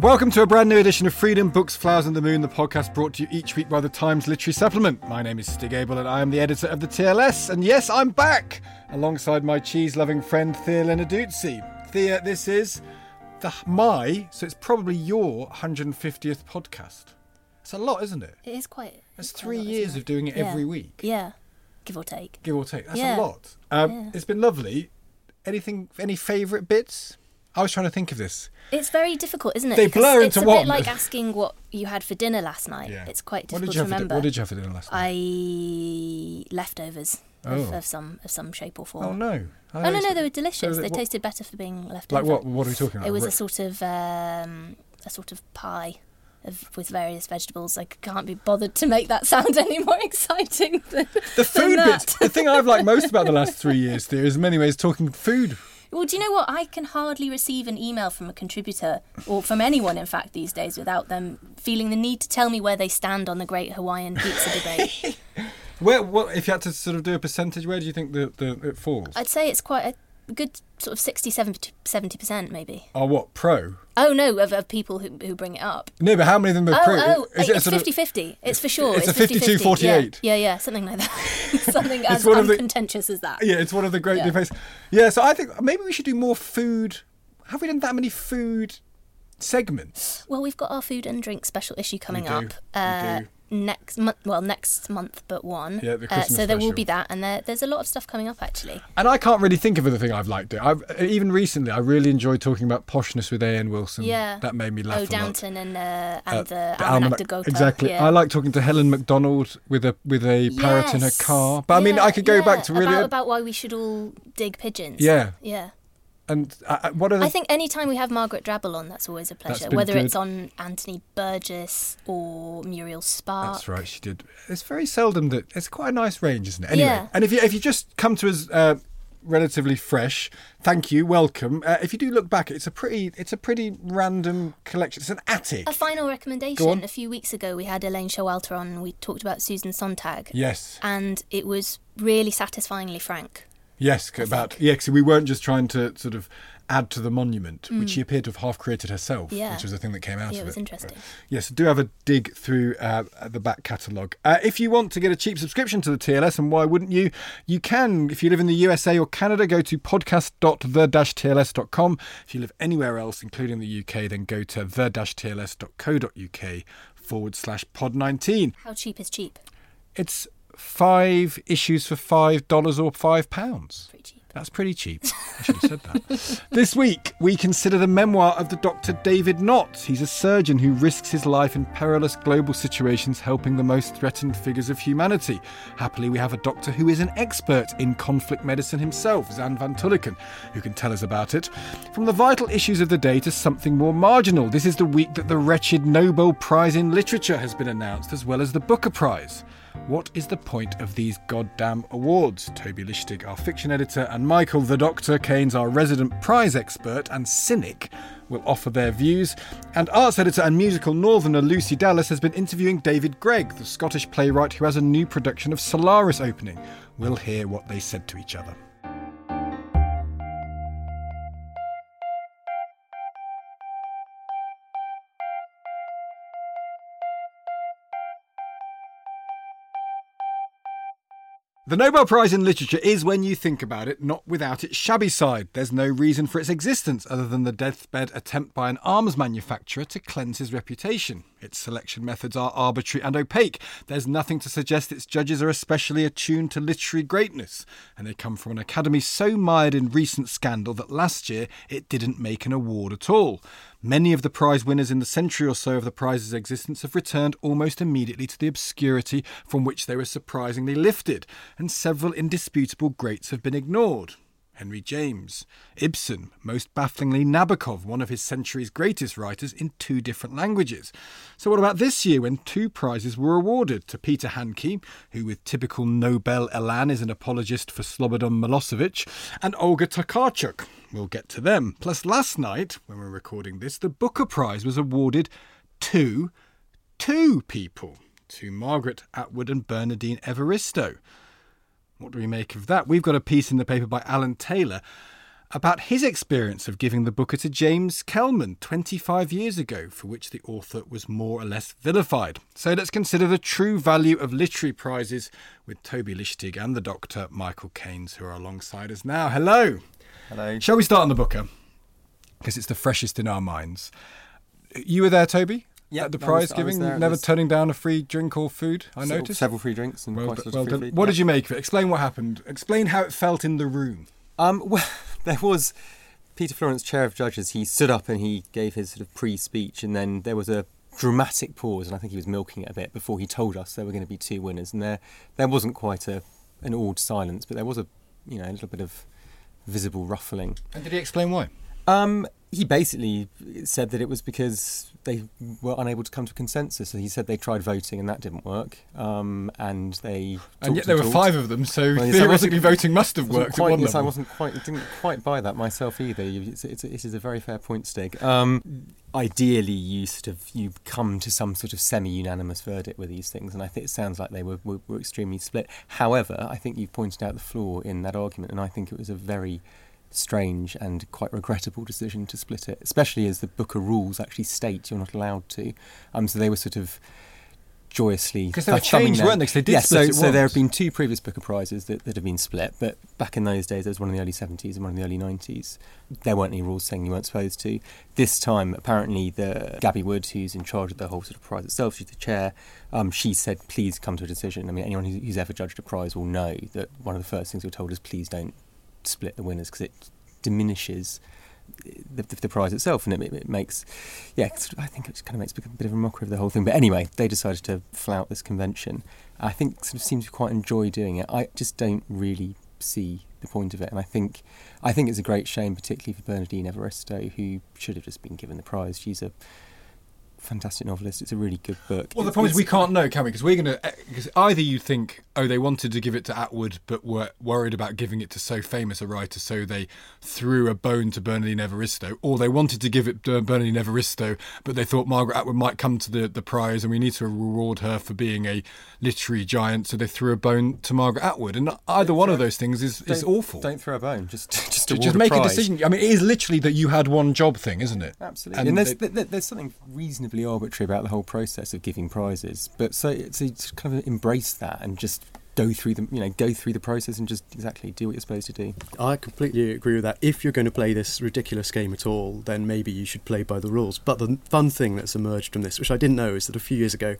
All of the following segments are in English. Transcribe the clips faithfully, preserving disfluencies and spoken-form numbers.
Welcome to a brand new edition of Freedom, Books, Flowers and the Moon, the podcast brought to you each week by the Times Literary Supplement. My name is Stig Abel and I am the editor of the T L S. And yes, I'm back alongside my cheese-loving friend Thea Lenaduzzi. Thea, this is the my, so it's probably your one hundred fiftieth podcast. It's a lot, isn't it? It is quite. That's three years of doing it every week. Yeah, give or take. Give or take. That's a lot. Um, yeah. It's been lovely. Anything? Any favourite bits? I was trying to think of this. It's very difficult, isn't it? They because blur into it's a one. Bit like asking what you had for dinner last night. Yeah. It's quite difficult to remember. Di- what did you have for dinner last night? I leftovers oh. of, of some of some shape or form. Oh no! I oh no, no, they were delicious. So they what? tasted better for being leftovers. Like what? What are we talking about? It was a sort of um, a sort of pie of, with various vegetables. I can't be bothered to make that sound any more exciting than the food than bits. The thing I've liked most about the last three years, there is in many ways talking food. Well, do you know what? I can hardly receive an email from a contributor, or from anyone, in fact, these days, without them feeling the need to tell me where they stand on the great Hawaiian pizza debate. Where, what, if you had to sort of do a percentage, where do you think the, the it falls? I'd say it's quite a good sort of sixty, seventy percent maybe. Oh, what, pro? Oh, no, of, of people who who bring it up. No, but how many of them are oh, pro? Oh, Is it's fifty-fifty. It it's for sure. It's, it's a fifty-two forty-eight. Yeah. yeah, yeah, something like that. Something as uncontentious the, as that. Yeah, it's one of the great yeah. debates. Yeah, so I think maybe we should do more food. Have we done that many food segments? Well, we've got our food and drink special issue coming we do. up. Uh, we do. Next month, well, next month, but one. Yeah, the Christmas uh, so there special. will be that, and there, there's a lot of stuff coming up actually. And I can't really think of anything I've liked it. I've even recently, I really enjoyed talking about poshness with A N. Wilson. Yeah, that made me laugh. Oh, Downton a lot. and uh, and uh, the, the Almanac de Gotha. Exactly. Yeah. I like talking to Helen McDonald with a with a yes. parrot in her car. But I mean, yeah, I could go yeah. back to really about, about why we should all dig pigeons. Yeah, yeah. And uh, what are the... I think any time we have Margaret Drabble on, that's always a pleasure. Whether good. it's on Anthony Burgess or Muriel Spark. That's right, she did. It's very seldom that... It's quite a nice range, isn't it? Anyway, yeah. And if you if you just come to us uh, relatively fresh, thank you, welcome. Uh, if you do look back, it's a pretty it's a pretty random collection. It's an attic. A final recommendation. A few weeks ago, we had Elaine Showalter on and we talked about Susan Sontag. Yes. And it was really satisfyingly frank. Yes, about yeah, because we weren't just trying to sort of add to the monument, mm. which she appeared to have half created herself, yeah. which was the thing that came out yeah, of it. Yeah, it was interesting. Yes, yeah, so do have a dig through uh, the back catalogue. Uh, if you want to get a cheap subscription to the T L S, and why wouldn't you? You can, if you live in the U S A or Canada, go to podcast dot the dash T L S dot com. If you live anywhere else, including the U K, then go to the dash T L S dot co dot U K forward slash pod nineteen. How cheap is cheap? It's... Five issues for five dollars or five pounds. Pretty cheap. That's pretty cheap. I should have said that. This week, we consider the memoir of the Doctor David Nott. He's a surgeon who risks his life in perilous global situations, helping the most threatened figures of humanity. Happily, we have a doctor who is an expert in conflict medicine himself, Xand van Tulleken, who can tell us about it. From the vital issues of the day to something more marginal, this is the week that the wretched Nobel Prize in Literature has been announced, as well as the Booker Prize. What is the point of these goddamn awards? Toby Lichtig, our fiction editor, and Michael the Doctor Keynes, our resident prize expert and cynic, will offer their views. And arts editor and musical northerner Lucy Dallas has been interviewing David Greig, the Scottish playwright who has a new production of Solaris opening. We'll hear what they said to each other. The Nobel Prize in Literature is, when you think about it, not without its shabby side. There's no reason for its existence other than the deathbed attempt by an arms manufacturer to cleanse his reputation. Its selection methods are arbitrary and opaque. There's nothing to suggest its judges are especially attuned to literary greatness. And they come from an academy so mired in recent scandal that last year it didn't make an award at all. Many of the prize winners in the century or so of the prize's existence have returned almost immediately to the obscurity from which they were surprisingly lifted, and several indisputable greats have been ignored. Henry James, Ibsen, most bafflingly Nabokov, one of his century's greatest writers in two different languages. So what about this year when two prizes were awarded to Peter Handke, who with typical Nobel elan is an apologist for Slobodan Milosevic, and Olga Tokarczuk? We'll get to them. Plus last night, when we're recording this, the Booker Prize was awarded to two people, to Margaret Atwood and Bernadine Evaristo. What do we make of that? We've got a piece in the paper by Alan Taylor about his experience of giving the Booker to James Kelman twenty-five years ago, for which the author was more or less vilified. So let's consider the true value of literary prizes with Toby Lichtig and the Doctor Michael Keynes, who are alongside us now. Hello. Hello. Shall we start on the Booker? Because it's the freshest in our minds. You were there, Toby? Yeah, at the prize giving, never turning down a free drink or food, I several, noticed. Several free drinks and well, quite a well free food. What yeah. did you make of it? Explain what happened. Explain how it felt in the room. Um, well, there was Peter Florence, chair of judges. He stood up and he gave his sort of pre-speech, and then there was a dramatic pause, and I think he was milking it a bit before he told us there were going to be two winners. And there, there wasn't quite a an awed silence, but there was a you know a little bit of visible ruffling. And did he explain why? Um, he basically said that it was because they were unable to come to a consensus. So he said they tried voting and that didn't work. Um, and they and yet there and were talked. five of them, so well, theoretically voting must have worked. Quite, at one yes, level. I wasn't quite didn't quite buy that myself either. It's, it's, it is a very fair point, Stig. Um, ideally, you sort of you come to some sort of semi-unanimous verdict with these things, and I think it sounds like they were, were were extremely split. However, I think you've pointed out the flaw in that argument, and I think it was a very strange and quite regrettable decision to split it, especially as the Booker rules actually state you're not allowed to. Um, so they were sort of joyously... Because they were changed, weren't they? Because they did yeah, split so, it so once. There have been two previous Booker Prizes that, that have been split, but back in those days, there was one in the early seventies and one in the early nineties. There weren't any rules saying you weren't supposed to. This time, apparently, the Gabby Wood, who's in charge of the whole sort of prize itself, she's the chair, um, she said, please come to a decision. I mean, anyone who's, who's ever judged a prize will know that one of the first things you're told is please don't split the winners, because it diminishes the, the, the prize itself, and it, it makes, yeah, I think it kind of makes a bit of a mockery of the whole thing. But anyway, they decided to flout this convention. I think sort of seems to quite enjoy doing it. I just don't really see the point of it, and I think I think it's a great shame, particularly for Bernadine Evaristo, who should have just been given the prize. She's a fantastic novelist. It's a really good book. Well, the problem it's, is we can't know, can we? Because we're going to... Because either you think, oh, they wanted to give it to Atwood but were worried about giving it to so famous a writer, so they threw a bone to Bernadine Evaristo, or they wanted to give it to Bernadine Evaristo but they thought Margaret Atwood might come to the, the prize and we need to reward her for being a literary giant, so they threw a bone to Margaret Atwood. And either one throw, of those things is, is awful. Don't throw a bone. Just just, just make a, a decision. I mean, it is literally that you had one job thing, isn't it? Absolutely. And, and there's, they, there, there's something reasonable arbitrary about the whole process of giving prizes, but so to kind of embrace that and just go through the you know go through the process and just exactly do what you're supposed to do. I completely agree with that. If you're going to play this ridiculous game at all, then maybe you should play by the rules. But the fun thing that's emerged from this, which I didn't know, is that a few years ago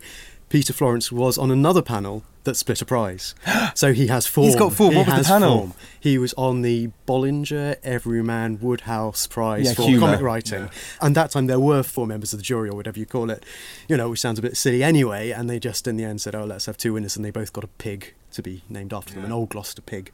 Peter Florence was on another panel that split a prize. So he has form. He's got form. He what was the panel? Form. He was on the Bollinger Everyman Woodhouse Prize yeah, for humor. Comic writing. Yeah. And that time there were four members of the jury, or whatever you call it, you know, which sounds a bit silly anyway. And they just in the end said, oh, let's have two winners. And they both got a pig to be named after yeah. them, an old Gloucester pig.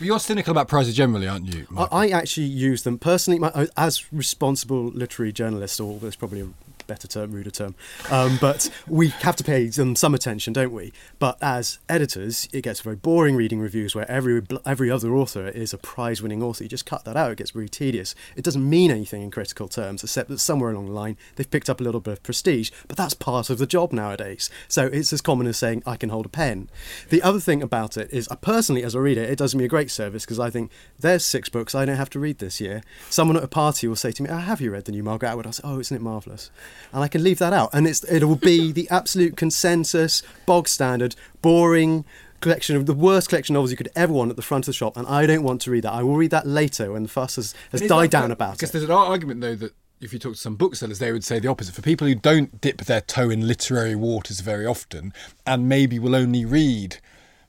But you're cynical about prizes generally, aren't you, Michael? I actually use them personally. My, as responsible literary journalist, or there's probably a better term, ruder term. Um, but we have to pay them some attention, don't we? But as editors, it gets very boring reading reviews where every every other author is a prize-winning author. You just cut that out, it gets really tedious. It doesn't mean anything in critical terms, except that somewhere along the line, they've picked up a little bit of prestige, but that's part of the job nowadays. So it's as common as saying, I can hold a pen. The other thing about it is, I personally, as a reader, it does me a great service, because I think, there's six books I don't have to read this year. Someone at a party will say to me, oh, have you read the new Margaret Atwood? I'll say, oh, isn't it marvellous? And I can leave that out. And it's it will be the absolute consensus, bog standard, boring collection of the worst collection of novels you could ever want at the front of the shop. And I don't want to read that. I will read that later when the fuss has, has died down about it. Because there's an argument, though, that if you talk to some booksellers, they would say the opposite. For people who don't dip their toe in literary waters very often and maybe will only read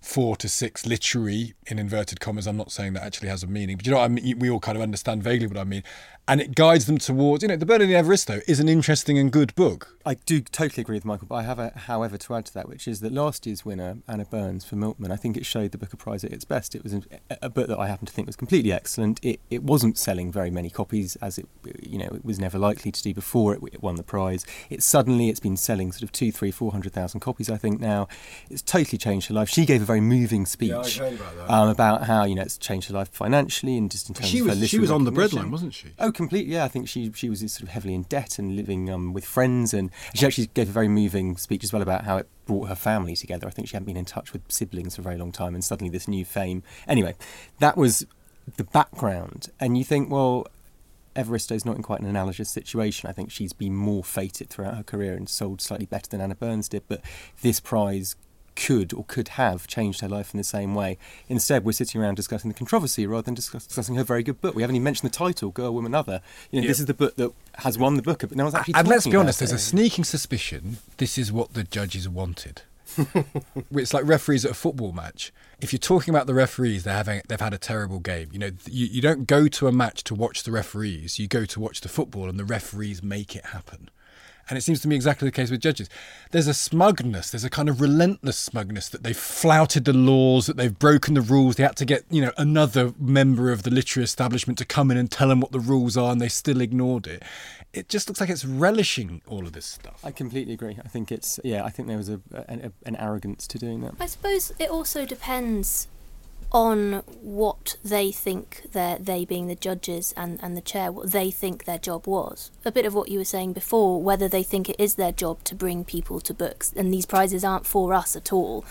four to six literary, in inverted commas, I'm not saying that actually has a meaning, but you know what I mean, we all kind of understand vaguely what I mean, and it guides them towards, you know, the Bernadine Evaristo is an interesting and good book. I do totally agree with Michael, but I have a however to add to that, which is that last year's winner, Anna Burns for Milkman, I think it showed the Booker Prize at its best. It was a book that I happen to think was completely excellent. It it wasn't selling very many copies, as it, you know, it was never likely to do before it, it won the prize. It suddenly, it's been selling sort of two, three, four hundred thousand copies, I think now. It's totally changed her life. She gave a very moving speech, yeah, I heard about that. Um, about how, you know, it's changed her life financially and just in terms she of her was, literary. She was on the breadline, wasn't she? Oh, completely. Yeah, I think she she was sort of heavily in debt and living um, with friends, and she actually gave a very moving speech as well about how it brought her family together. I think she hadn't been in touch with siblings for a very long time, and suddenly this new fame. Anyway, that was the background, and you think, well, Evaristo's not in quite an analogous situation. I think she's been more fated throughout her career and sold slightly better than Anna Burns did, but this prize could or could have changed her life in the same way. Instead, we're sitting around discussing the controversy rather than discuss- discussing her very good book. We haven't even mentioned the title, Girl, Woman, Other. You know, yeah. This is the book that has won the Booker, but no one's actually talking about it. And let's be honest, there's a sneaking suspicion this is what the judges wanted. It's like referees at a football match. If you're talking about the referees, they're having they've had a terrible game. You know, you, you don't go to a match to watch the referees. You go to watch the football, and the referees make it happen. And it seems to me exactly the case with judges. There's a smugness, there's a kind of relentless smugness that they've flouted the laws, that they've broken the rules. They had to get, you know, another member of the literary establishment to come in and tell them what the rules are, and they still ignored it. It just looks like it's relishing all of this stuff. I completely agree. I think it's, yeah, I think there was a, a, an arrogance to doing that. I suppose it also depends on what they think, their, they being the judges and, and the chair, what they think their job was. A bit of what you were saying before, whether they think it is their job to bring people to books, and these prizes aren't for us at all.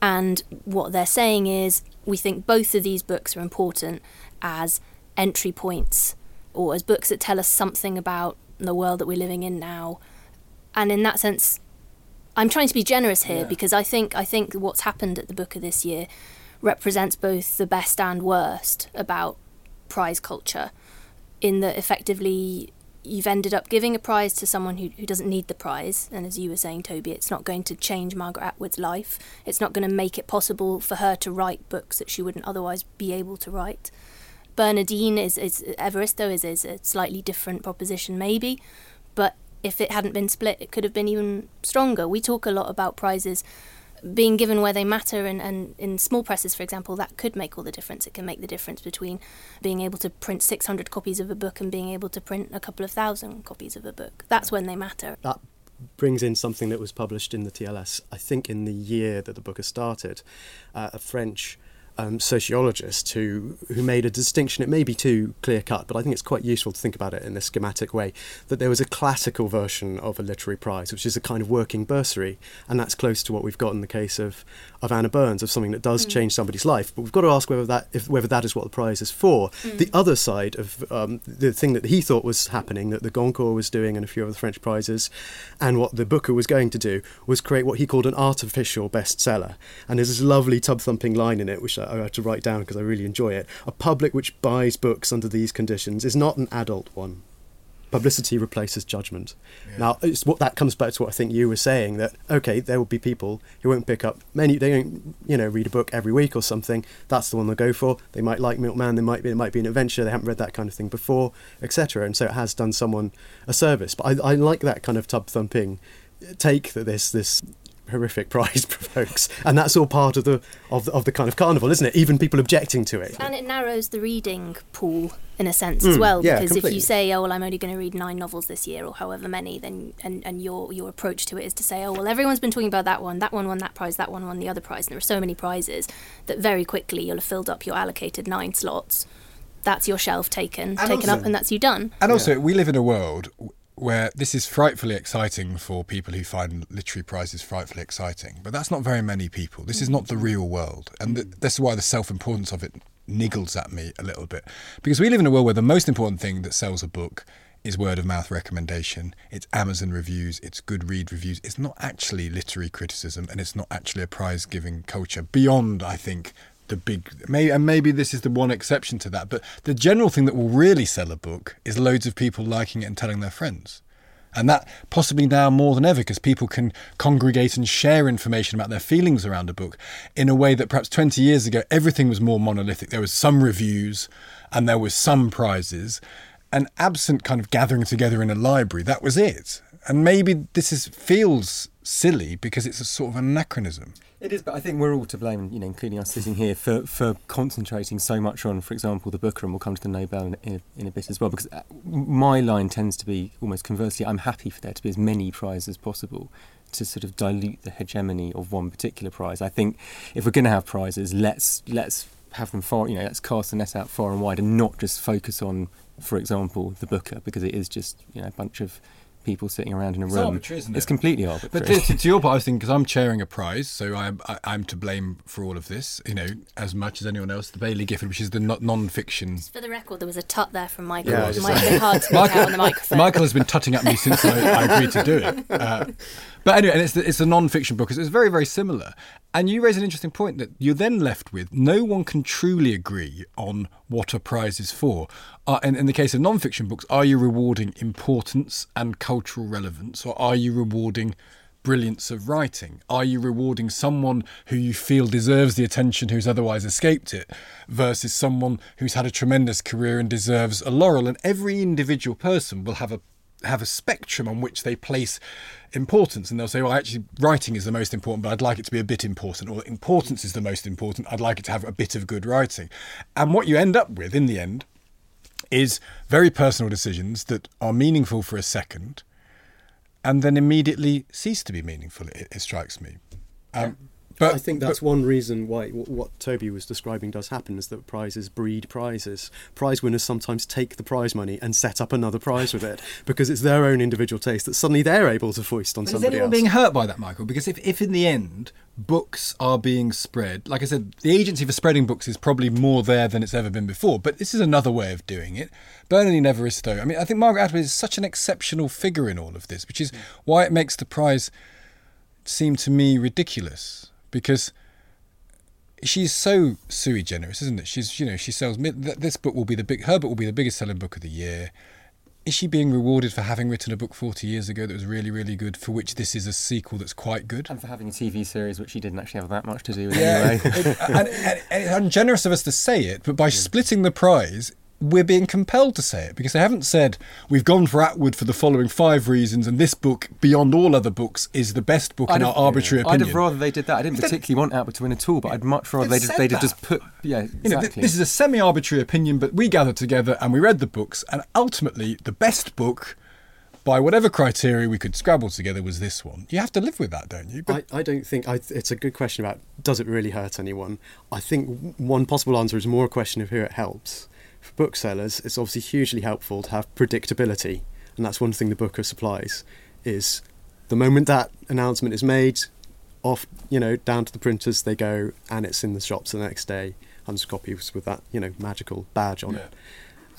And what they're saying is, we think both of these books are important as entry points, or as books that tell us something about the world that we're living in now. And in that sense, I'm trying to be generous here, yeah. because I think I think what's happened at the Booker this year represents both the best and worst about prize culture, in that effectively you've ended up giving a prize to someone who, who doesn't need the prize. And as you were saying, Toby, it's not going to change Margaret Atwood's life. It's not going to make it possible for her to write books that she wouldn't otherwise be able to write. Bernadine is, is Evaristo is, is a slightly different proposition maybe, but if it hadn't been split, it could have been even stronger. We talk a lot about prizes being given where they matter, and, and in small presses, for example, that could make all the difference. It can make the difference between being able to print six hundred copies of a book and being able to print a couple of thousand copies of a book. That's when they matter. That brings in something that was published in the T L S, I think in the year that the Booker started, uh, a French um, sociologist who, who made a distinction. It may be too clear-cut, but I think it's quite useful to think about it in a schematic way, that there was a classical version of a literary prize, which is a kind of working bursary, and that's close to what we've got in the case of, of Anna Burns, of something that does mm. change somebody's life. But we've got to ask whether that if, whether that is what the prize is for. Mm. The other side of um, the thing that he thought was happening, that the Goncourt was doing and a few of the French prizes, and what the Booker was going to do, was create what he called an artificial bestseller. And there's this lovely tub-thumping line in it, which I I had to write down because I really enjoy it. A public which buys books under these conditions is not an adult one. Publicity replaces judgment. Yeah. Now, it's what that comes back to what I think you were saying, that, okay, there will be people who won't pick up many, they don't, you know, read a book every week or something. That's the one they'll go for. They might like Milkman, they might be, it might be an adventure, they haven't read that kind of thing before, et cetera. And so it has done someone a service. But I, I like that kind of tub thumping take that this this horrific prize provokes, and that's all part of the of the, of the kind of carnival, isn't it? Even people objecting to it, and it narrows the reading pool in a sense mm, as well, yeah, because completely. If you say, oh well, I'm only going to read nine novels this year or however many, then and and your your approach to it is to say, oh well, everyone's been talking about that one, that one won that prize, that one won the other prize, and there are so many prizes that very quickly you'll have filled up your allocated nine slots. That's your shelf taken, and taken also, up, and that's you done. And also, yeah. We live in a world where this is frightfully exciting for people who find literary prizes frightfully exciting, but that's not very many people. This is not the real world, and th- that's why the self-importance of it niggles at me a little bit, because we live in a world where the most important thing that sells a book is word-of-mouth recommendation, it's Amazon reviews, it's Goodreads reviews. It's not actually literary criticism, and it's not actually a prize-giving culture beyond, I think, the big... May, and maybe this is the one exception to that, but the general thing that will really sell a book is loads of people liking it and telling their friends. And that possibly now more than ever, because people can congregate and share information about their feelings around a book in a way that perhaps twenty years ago, everything was more monolithic. There was some reviews and there was some prizes, and absent kind of gathering together in a library, that was it. And maybe this is feels silly because it's a sort of anachronism. It is, but I think we're all to blame, you know, including us sitting here, for, for concentrating so much on, for example, the Booker, and we'll come to the Nobel in, in, in a bit as well, because my line tends to be almost conversely, I'm happy for there to be as many prizes as possible to sort of dilute the hegemony of one particular prize. I think if we're going to have prizes, let's let's have them far, you know, let's cast the net out far and wide and not just focus on, for example, the Booker, because it is just, you know, a bunch of people sitting around in a it's room. It's arbitrary, isn't it? It's completely arbitrary. But to, to your part, I was thinking, because I'm chairing a prize, so I'm, I, I'm to blame for all of this, you know, as much as anyone else. The Bailey Gifford, which is the non-fiction... Just for the record, there was a tut there from Michael. Yeah, Michael, like... hard to Michael, on the microphone. Michael has been tutting at me since I, I agreed to do it. Uh, but anyway, and it's, the, it's a non-fiction book, because it's very, very similar. And you raise an interesting point that you're then left with, no one can truly agree on what a prize is for. Uh, and in the case of non-fiction books, are you rewarding importance and cultural relevance, or are you rewarding brilliance of writing? Are you rewarding someone who you feel deserves the attention who's otherwise escaped it, versus someone who's had a tremendous career and deserves a laurel? And every individual person will have a have a spectrum on which they place importance, and they'll say, well, actually writing is the most important, but I'd like it to be a bit important, or importance is the most important, I'd like it to have a bit of good writing. And what you end up with in the end is very personal decisions that are meaningful for a second and then immediately cease to be meaningful, it, it strikes me. Um, but I think that's but, one reason why w- what Toby was describing does happen, is that prizes breed prizes. Prize winners sometimes take the prize money and set up another prize with it, because it's their own individual taste that suddenly they're able to foist on somebody else. Is anyone being hurt by that, Michael? Because if, if in the end books are being spread, like I said, the agency for spreading books is probably more there than it's ever been before, but this is another way of doing it. Bernadine Evaristo, I mean, I think Margaret Atwood is such an exceptional figure in all of this, which is why it makes the prize seem to me ridiculous. Because she's so sui generis, isn't it? She's, you know, she sells... This book will be the big... Her book will be the biggest selling book of the year. Is she being rewarded for having written a book forty years ago that was really, really good, for which this is a sequel that's quite good? And for having a T V series which she didn't actually have that much to do with, yeah, anyway. and, and, and it's ungenerous of us to say it, but by yeah. splitting the prize... we're being compelled to say it, because they haven't said, we've gone for Atwood for the following five reasons, and this book, beyond all other books, is the best book I'd in have, our arbitrary yeah. opinion. I'd have rather they did that. I didn't particularly want Atwood to win at all, but I'd much rather they did, they'd have just put... Yeah, exactly. You know, th- this is a semi-arbitrary opinion, but we gathered together and we read the books, and ultimately the best book, by whatever criteria we could scrabble together, was this one. You have to live with that, don't you? But I, I don't think... I, it's a good question about, does it really hurt anyone? I think one possible answer is more a question of who it helps. For booksellers, it's obviously hugely helpful to have predictability, and that's one thing the Booker supplies, is the moment that announcement is made, off, you know, down to the printers they go, and it's in the shops the next day, hundreds of copies with that, you know, magical badge on yeah. it.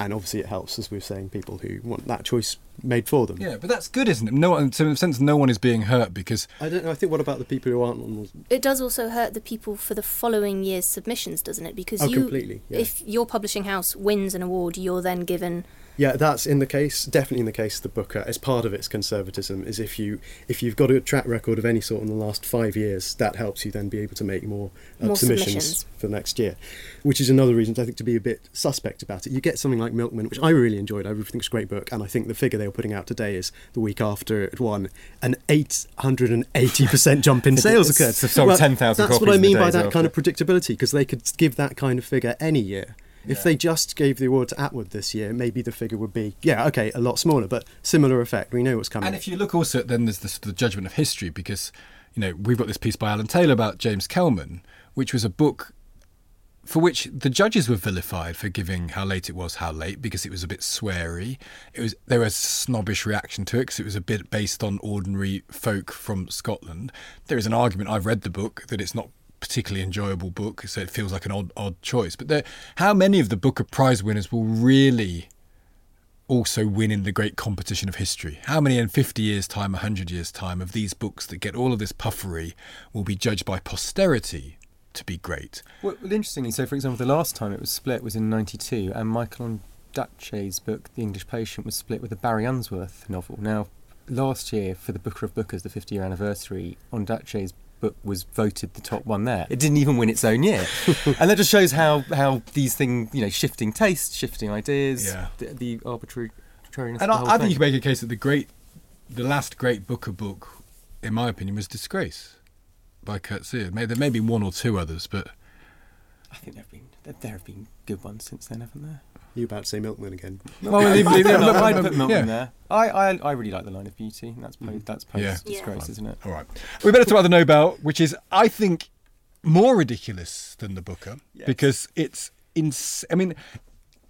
And obviously it helps, as we were saying, people who want that choice made for them. Yeah, but that's good, isn't it? No, in a sense, no one is being hurt, because... I don't know, I think what about the people who aren't on the... It does also hurt the people for the following year's submissions, doesn't it? Because oh, you, completely, yeah. if your publishing house wins an award, you're then given... Yeah, that's in the case, definitely in the case of the Booker, as part of its conservatism, is if, you, if you've got a track record of any sort in the last five years, that helps you then be able to make more, uh, more submissions, submissions for next year, which is another reason, I think, to be a bit suspect about it. You get something like Milkman, which I really enjoyed. I really think it's a great book, and I think the figure they are putting out today is the week after it won, an eight hundred eighty percent jump in sales occurred. So well, ten thousand copies. That's what I mean by that after. Kind of predictability, because they could give that kind of figure any year. If yeah. they just gave the award to Atwood this year, maybe the figure would be, yeah, okay, a lot smaller, but similar effect. We know what's coming. And if you look also, then there's this, the judgment of history, because, you know, we've got this piece by Alan Taylor about James Kelman, which was a book for which the judges were vilified for giving How Late It Was, How Late, because it was a bit sweary. It was there was a snobbish reaction to it because it was a bit based on ordinary folk from Scotland. There is an argument, I've read the book, that it's not particularly enjoyable book, so it feels like an odd odd choice. But there, how many of the Booker Prize winners will really also win in the great competition of history? How many in fifty years' time, one hundred years' time, of these books that get all of this puffery will be judged by posterity to be great? Well, interestingly, so for example, the last time it was split was in ninety-two, and Michael Ondaatje's book, The English Patient, was split with a Barry Unsworth novel. Now, last year, for the Booker of Bookers, the fifty-year anniversary, Ondaatje's book was voted the top one there. It didn't even win its own year. And that just shows how, how these things, you know, shifting tastes, shifting ideas, yeah. the, the arbitrariness and of the I, whole I think thing. You make a case that the great, the last great Booker book, in my opinion, was Disgrace by Kurt Sier. There may be one or two others, but... I think there have been there have been good ones since then, haven't there? You about to say Milkman again? Well, I'd put Milkman yeah. there. I, I I really like The Line of Beauty. That's post, that's post yeah. Disgrace, yeah. isn't it? All right, we better talk about the Nobel, which is, I think, more ridiculous than the Booker yes. because it's ins. I mean,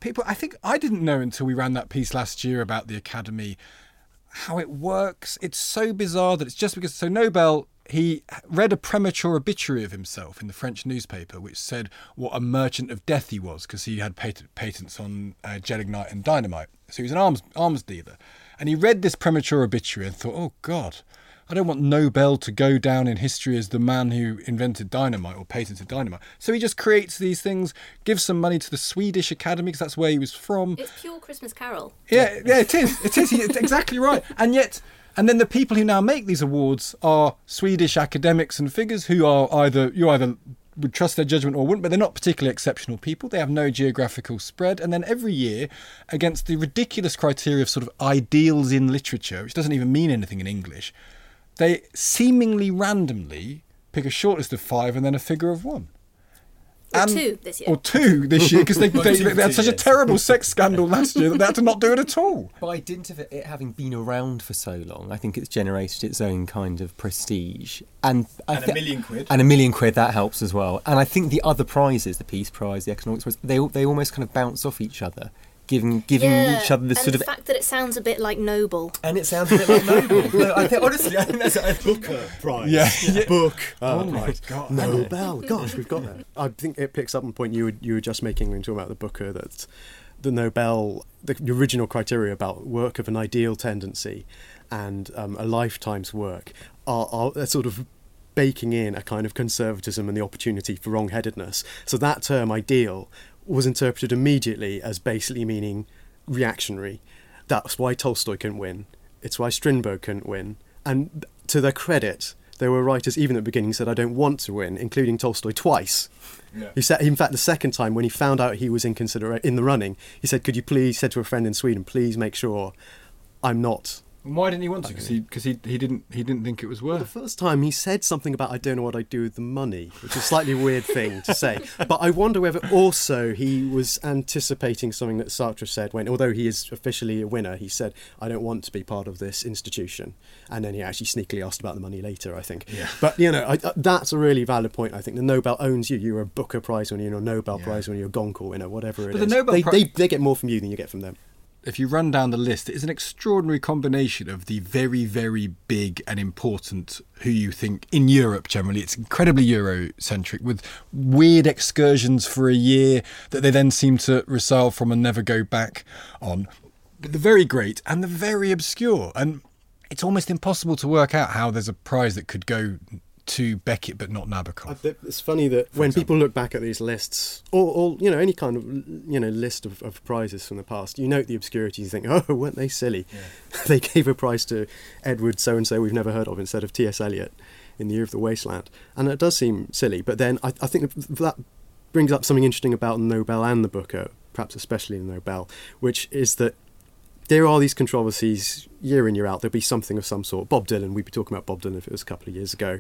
people. I think I didn't know until we ran that piece last year about the Academy how it works. It's so bizarre that it's just because. So Nobel. He read a premature obituary of himself in the French newspaper, which said what a merchant of death he was, because he had pat- patents on uh, gelignite and dynamite. So he was an arms arms dealer. And he read this premature obituary and thought, oh, God, I don't want Nobel to go down in history as the man who invented dynamite or patented dynamite. So he just creates these things, gives some money to the Swedish Academy, because that's where he was from. It's pure Christmas Carol. Yeah, yeah, it is. It is. It's exactly right. And yet... And then the people who now make these awards are Swedish academics and figures who are either, you either would trust their judgment or wouldn't, but they're not particularly exceptional people. They have no geographical spread. And then every year, against the ridiculous criteria of sort of ideals in literature, which doesn't even mean anything in English, they seemingly randomly pick a shortlist of five and then a figure of one. Or and, two this year. Or two this year, because they, they, they, they had such a terrible sex scandal last year that they had to not do it at all. By dint of it having been around for so long, I think it's generated its own kind of prestige. And, I and th- a million quid. And a million quid, that helps as well. And I think the other prizes, the Peace Prize, the Economics Prize, they they almost kind of bounce off each other. Giving, giving yeah, each other this sort of... and the fact that it sounds a bit like Noble. And it sounds a bit like Noble. No, I think, honestly, I think that's... A Booker Prize. Yeah. yeah. Book. Oh, oh my God. Nobel. Gosh, we've got that. I think it picks up on the point you were, you were just making when you were talking about the Booker, that the Nobel, the original criteria about work of an ideal tendency and um, a lifetime's work are, are, are sort of baking in a kind of conservatism and the opportunity for wrong-headedness. So that term, ideal... was interpreted immediately as basically meaning reactionary. That's why Tolstoy couldn't win. It's why Strindberg couldn't win. And to their credit, there were writers even at the beginning who said, I don't want to win, including Tolstoy twice. Yeah. He said, in fact, the second time when he found out he was in considera- in the running, he said, could you please, he said to a friend in Sweden, please make sure I'm not... Why didn't he want to? Because he, cause he, he didn't he didn't think it was worth. Well, the first time he said something about I don't know what I do with the money, which is a slightly weird thing to say. But I wonder whether also he was anticipating something that Sartre said when, although he is officially a winner, he said I don't want to be part of this institution, and then he actually sneakily asked about the money later. I think. Yeah. But you know I, that's a really valid point. I think the Nobel owns you. You're a Booker Prize winner, you're a Nobel yeah. Prize winner, you're a Goncourt winner, whatever it but is. The Nobel they, Pri- they they get more from you than you get from them. If you run down the list, it is an extraordinary combination of the very, very big and important who you think in Europe generally. It's incredibly Eurocentric with weird excursions for a year that they then seem to resile from and never go back on. But the very great and the very obscure. And it's almost impossible to work out how there's a prize that could go to Beckett but not Nabokov. It's funny that when example. people look back at these lists or, or you know any kind of you know list of, of prizes from the past, you note the obscurity, you think, oh, weren't they silly? Yeah. They gave a prize to Edward so-and-so we've never heard of instead of T S Eliot in The Year of the Wasteland. And it does seem silly, but then I, I think that brings up something interesting about Nobel and the Booker, perhaps especially the Nobel, which is that there are these controversies year in, year out. There'll be something of some sort. Bob Dylan, we'd be talking about Bob Dylan if it was a couple of years ago.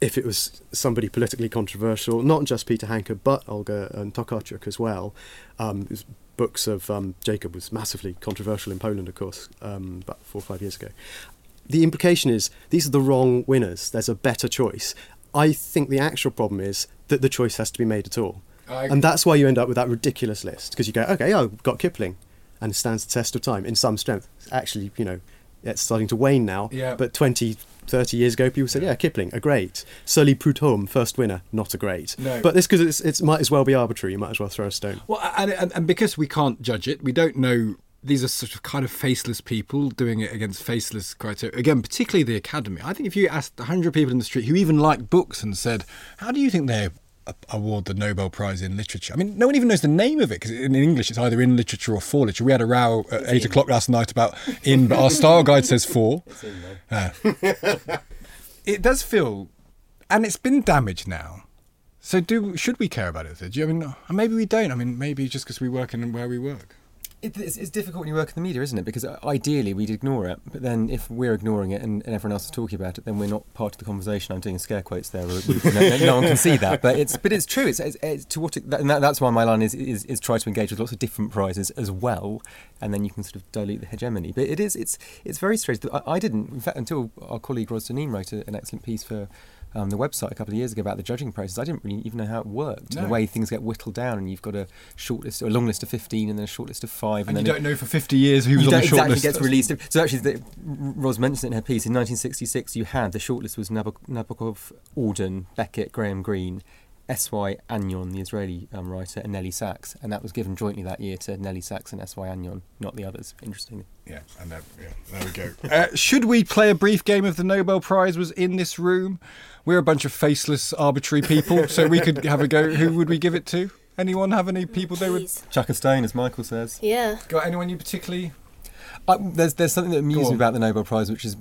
If it was somebody politically controversial, not just Peter Handke, but Olga and Tokarczuk as well. Um, books of um, Jacob was massively controversial in Poland, of course, um, about four or five years ago. The implication is these are the wrong winners. There's a better choice. I think the actual problem is that the choice has to be made at all. I... And that's why you end up with that ridiculous list, because you go, OK, oh, I've got Kipling, and it stands the test of time in some strength. Actually, you know, it's starting to wane now, yeah. But twenty, thirty years ago, people said, yeah, yeah Kipling, a great. Sully Prudhomme, first winner, not a great. No. But this, because it's, it's might as well be arbitrary, you might as well throw a stone. Well, and, and, and because we can't judge it, we don't know... These are sort of kind of faceless people doing it against faceless criteria. Again, particularly the Academy. I think if you asked one hundred people in the street who even like books and said, how do you think they award the Nobel Prize in literature? I mean, no one even knows the name of it, because in English it's either in literature or for literature. We had a row at eight o'clock last night about in, but our style guide says for. It's in, though. Uh, it does feel, and it's been damaged now. So do should we care about it? Do you, I mean, maybe we don't. I mean, maybe just because we work in where we work. It's, it's difficult when you work in the media, isn't it? Because ideally we'd ignore it, but then if we're ignoring it and, and everyone else is talking about it, then we're not part of the conversation. I'm doing scare quotes there. No, no one can see that, but it's but it's true. It's, it's, it's to what it, that, and that, that's why my line is, is is try to engage with lots of different prizes as well, and then you can sort of dilute the hegemony. But it is it's it's very strange. I, I didn't, in fact, until our colleague Rosdanine wrote an excellent piece for. Um, the website a couple of years ago about the judging process, I didn't really even know how it worked. No. The way things get whittled down, and you've got a short list, or a long list of fifteen, and then a short list of five, and, and then you don't know for fifty years who was on the short exactly list. Gets released. So actually, the, Ros mentioned it in her piece. In nineteen sixty-six, you had the short list was Nabok- Nabokov, Auden, Beckett, Graham Greene, S Y Agnon, the Israeli um, writer, and Nelly Sachs, and that was given jointly that year to Nelly Sachs and S Y Agnon, not the others, interestingly. Yeah, and that, yeah, there we go. uh, should we play a brief game of the Nobel Prize was in this room? We're a bunch of faceless, arbitrary people, so we could have a go. Who would we give it to? Anyone have any people they would... Chuck a stone, as Michael says. Yeah. Got anyone you particularly... I, there's there's something that amuses me about the Nobel Prize, which is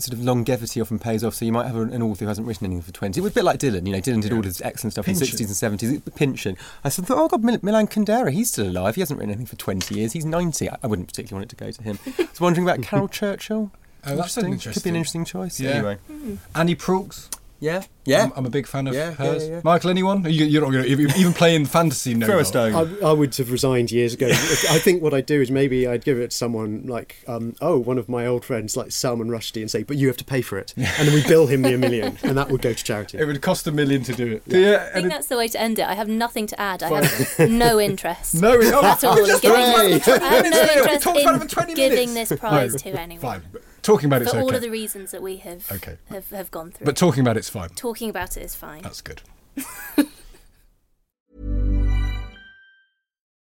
sort of longevity often pays off. So you might have an author who hasn't written anything for twenty. It was a bit like Dylan, you know. Dylan did yeah. all this excellent stuff Pynchon. in the sixties and seventies. Pynchon. I sort of thought, oh God, Mil- Milan Kundera, he's still alive. He hasn't written anything for twenty years. He's ninety. I, I wouldn't particularly want it to go to him. I was wondering about Carol Churchill. Oh, that's interesting. Interesting. Could be an interesting choice. Yeah. Anyway, mm. Annie Proulx. Yeah, yeah. I'm, I'm a big fan of yeah, hers. Yeah, yeah. Michael, anyone? You, you're not going to even play in fantasy no. Throw a stone. I, I would have resigned years ago. I think what I'd do is maybe I'd give it to someone like, um, oh, one of my old friends, like Salman Rushdie, and say, but you have to pay for it. And then we bill him the a million, and that would go to charity. It would cost a million to do it. Yeah. Yeah. I think that's the way to end it. I have nothing to add. I have no interest. no interest. At all. Just giving, I have no interest in giving this prize no, to anyone. Fine. Talking about it's okay. For all of the reasons that we have, okay. have have gone through. But talking about it's fine. Talking about it is fine. That's good.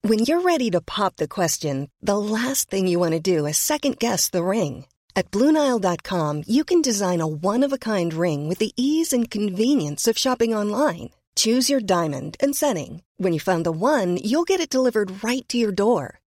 When you're ready to pop the question, the last thing you want to do is second guess the ring. At Blue Nile dot com, you can design a one-of-a-kind ring with the ease and convenience of shopping online. Choose your diamond and setting. When you find the one, you'll get it delivered right to your door.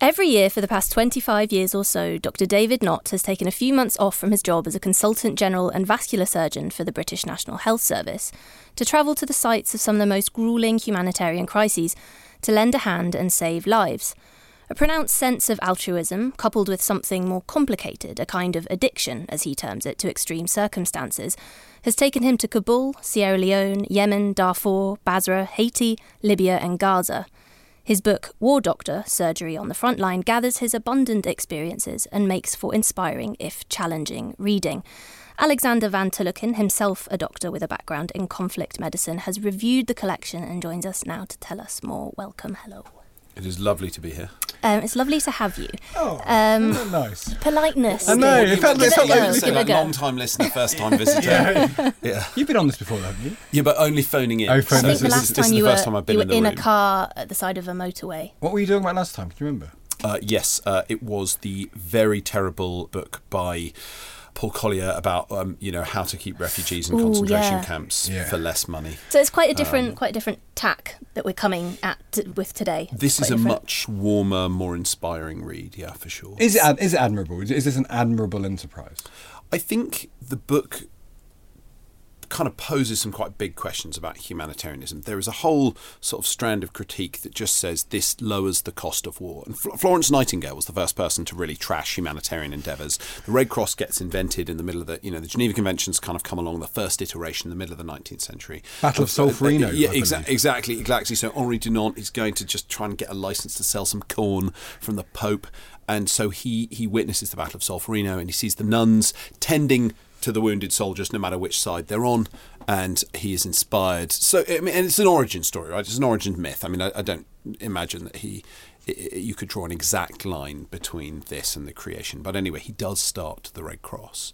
Every year for the past twenty-five years or so, Doctor David Nott has taken a few months off from his job as a consultant general and vascular surgeon for the British National Health Service to travel to the sites of some of the most gruelling humanitarian crises to lend a hand and save lives. A pronounced sense of altruism, coupled with something more complicated, a kind of addiction, as he terms it, to extreme circumstances, has taken him to Kabul, Sierra Leone, Yemen, Darfur, Basra, Haiti, Libya and Gaza. His book, War Doctor, Surgery on the Frontline, gathers his abundant experiences and makes for inspiring, if challenging, reading. Xand van Tulleken, himself a doctor with a background in conflict medicine, has reviewed the collection and joins us now to tell us more. Welcome, hello. It is lovely to be here. Um, it's lovely to have you. Oh, um, nice. Politeness. I know. In fact, it's not like you a long-time listener, first-time visitor. yeah. yeah. You've been on this before, haven't you? Yeah, but only phoning in. Oh, phoning in. I think the last time you were in a car at the side of a motorway. What were you doing about last time? Can you remember? Uh, yes, uh, it was the very terrible book by Paul Collier about um, you know how to keep refugees in Ooh, concentration yeah. camps yeah. for less money. So it's quite a different, um, quite a different tack that we're coming at t- with today. This is a different, much warmer, more inspiring read, yeah, for sure. Is it ad- is it admirable? Is this an admirable enterprise? I think the book kind of poses some quite big questions about humanitarianism. There is a whole sort of strand of critique that just says this lowers the cost of war. And Fl- Florence Nightingale was the first person to really trash humanitarian endeavours. The Red Cross gets invented in the middle of the, you know, the Geneva Conventions kind of come along, the first iteration in the middle of the nineteenth century. Battle of Solferino. Uh, yeah, exa- exactly, exactly. So Henri Dunant is going to just try and get a licence to sell some corn from the Pope. And so he, he witnesses the Battle of Solferino and he sees the nuns tending to the wounded soldiers, no matter which side they're on, and he is inspired. So, I mean, and it's an origin story, right? It's an origin myth. I mean, I, I don't imagine that he, it, you could draw an exact line between this and the creation. But anyway, he does start the Red Cross.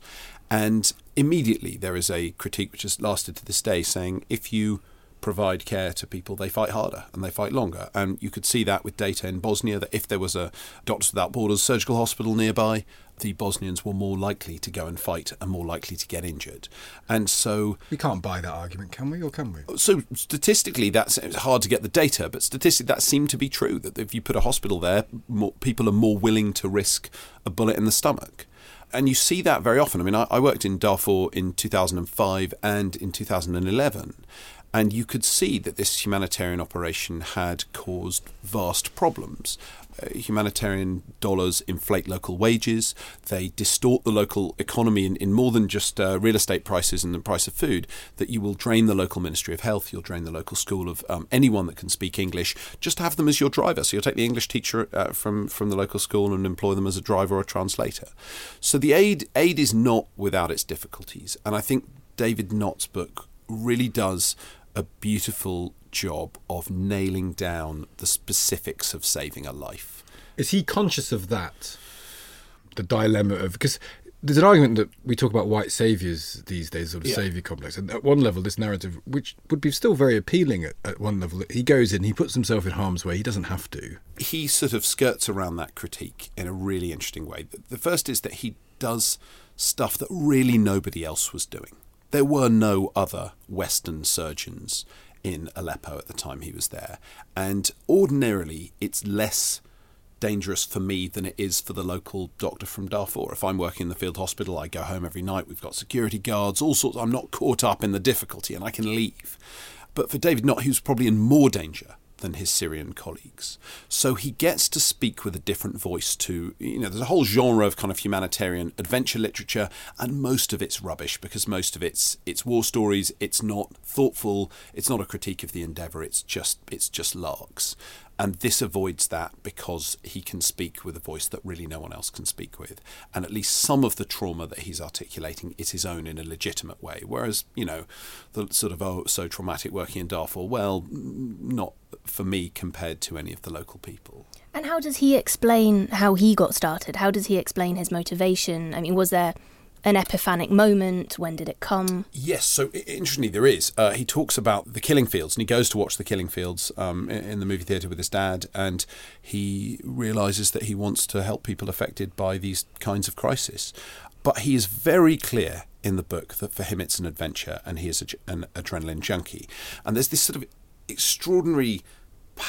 And immediately there is a critique which has lasted to this day saying, if you provide care to people, they fight harder and they fight longer. And you could see that with data in Bosnia, that if there was a Doctors Without Borders surgical hospital nearby, the Bosnians were more likely to go and fight and more likely to get injured. And so we can't buy that argument, can we, or can we? So statistically, that's it's hard to get the data, but statistically that seemed to be true, that if you put a hospital there, more, people are more willing to risk a bullet in the stomach. And you see that very often. I mean, I, I worked in Darfur in two thousand five and in two thousand eleven, and you could see that this humanitarian operation had caused vast problems. Uh, humanitarian dollars inflate local wages. They distort the local economy in, in more than just uh, real estate prices and the price of food, that you will drain the local Ministry of Health, you'll drain the local school of um, anyone that can speak English. Just have them as your driver. So you'll take the English teacher uh, from, from the local school and employ them as a driver or a translator. So the aid, aid is not without its difficulties. And I think David Nott's book really does a beautiful job of nailing down the specifics of saving a life. Is he conscious of that, the dilemma of, because there's an argument that we talk about white saviours these days, sort of yeah. saviour complex, and at one level this narrative, which would be still very appealing at, at one level, he goes in, he puts himself in harm's way, he doesn't have to. He sort of skirts around that critique in a really interesting way. The first is that he does stuff that really nobody else was doing. There were no other Western surgeons in Aleppo at the time he was there. And ordinarily, it's less dangerous for me than it is for the local doctor from Darfur. If I'm working in the field hospital, I go home every night. We've got security guards, all sorts. I'm not caught up in the difficulty and I can leave. But for David Nott, he was probably in more danger than his Syrian colleagues. So he gets to speak with a different voice to, you know, there's a whole genre of kind of humanitarian adventure literature, and most of it's rubbish because most of it's it's war stories, it's not thoughtful, it's not a critique of the endeavour, it's just it's just larks. And this avoids that because he can speak with a voice that really no one else can speak with. And at least some of the trauma that he's articulating is his own in a legitimate way. Whereas, you know, the sort of, oh, so traumatic working in Darfur, well, not for me compared to any of the local people. And how does he explain how he got started? How does he explain his motivation? I mean, was there an epiphanic moment? When did it come? Yes, so interestingly there is. Uh, he talks about the killing fields, and he goes to watch the killing fields um, in the movie theatre with his dad, and he realises that he wants to help people affected by these kinds of crisis. But he is very clear in the book that for him it's an adventure, and he is a, an adrenaline junkie. And there's this sort of extraordinary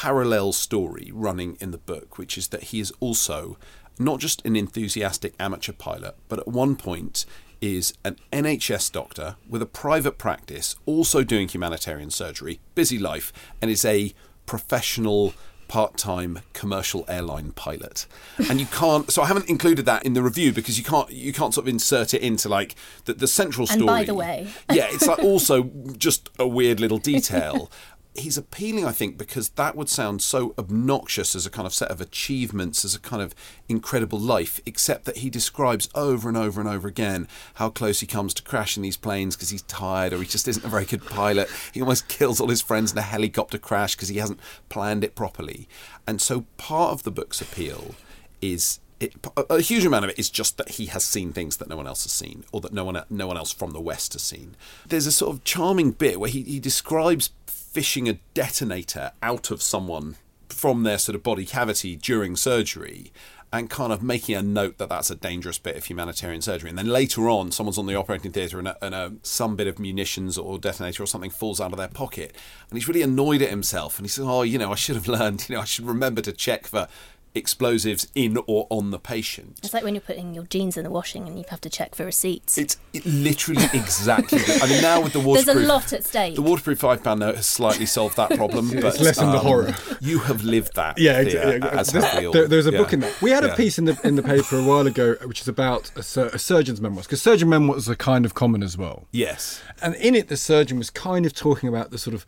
parallel story running in the book, which is that he is also not just an enthusiastic amateur pilot, but at one point is an N H S doctor with a private practice, also doing humanitarian surgery, busy life, and is a professional part-time commercial airline pilot. And you can't, so I haven't included that in the review because you can't you can't sort of insert it into like the, the central story. And by the way. Yeah, it's like also just a weird little detail. He's appealing, I think, because that would sound so obnoxious as a kind of set of achievements, as a kind of incredible life, except that he describes over and over and over again how close he comes to crashing these planes because he's tired or he just isn't a very good pilot. He almost kills all his friends in a helicopter crash because he hasn't planned it properly. And so part of the book's appeal is... It, a huge amount of it is just that he has seen things that no one else has seen, or that no one no one else from the West has seen. There's a sort of charming bit where he, he describes fishing a detonator out of someone from their sort of body cavity during surgery, and kind of making a note that that's a dangerous bit of humanitarian surgery. And then later on, someone's on the operating theatre and, a, and a, some bit of munitions or detonator or something falls out of their pocket. And he's really annoyed at himself. And he says, oh, you know, I should have learned, you know, I should remember to check for explosives in or on the patient. It's like when you're putting your jeans in the washing and you have to check for receipts. It's it literally exactly that. I mean, now with the waterproof... There's a lot at stake. The waterproof five pound note has slightly solved that problem. It's but, lessened um, the horror. You have lived that. Yeah, exactly. Yeah, as there's, have there, there's a yeah. book in that. We had a yeah. piece in the in the paper a while ago which is about a, sur- a surgeon's memoirs, because surgeon memoirs are kind of common as well. Yes. And in it, the surgeon was kind of talking about the sort of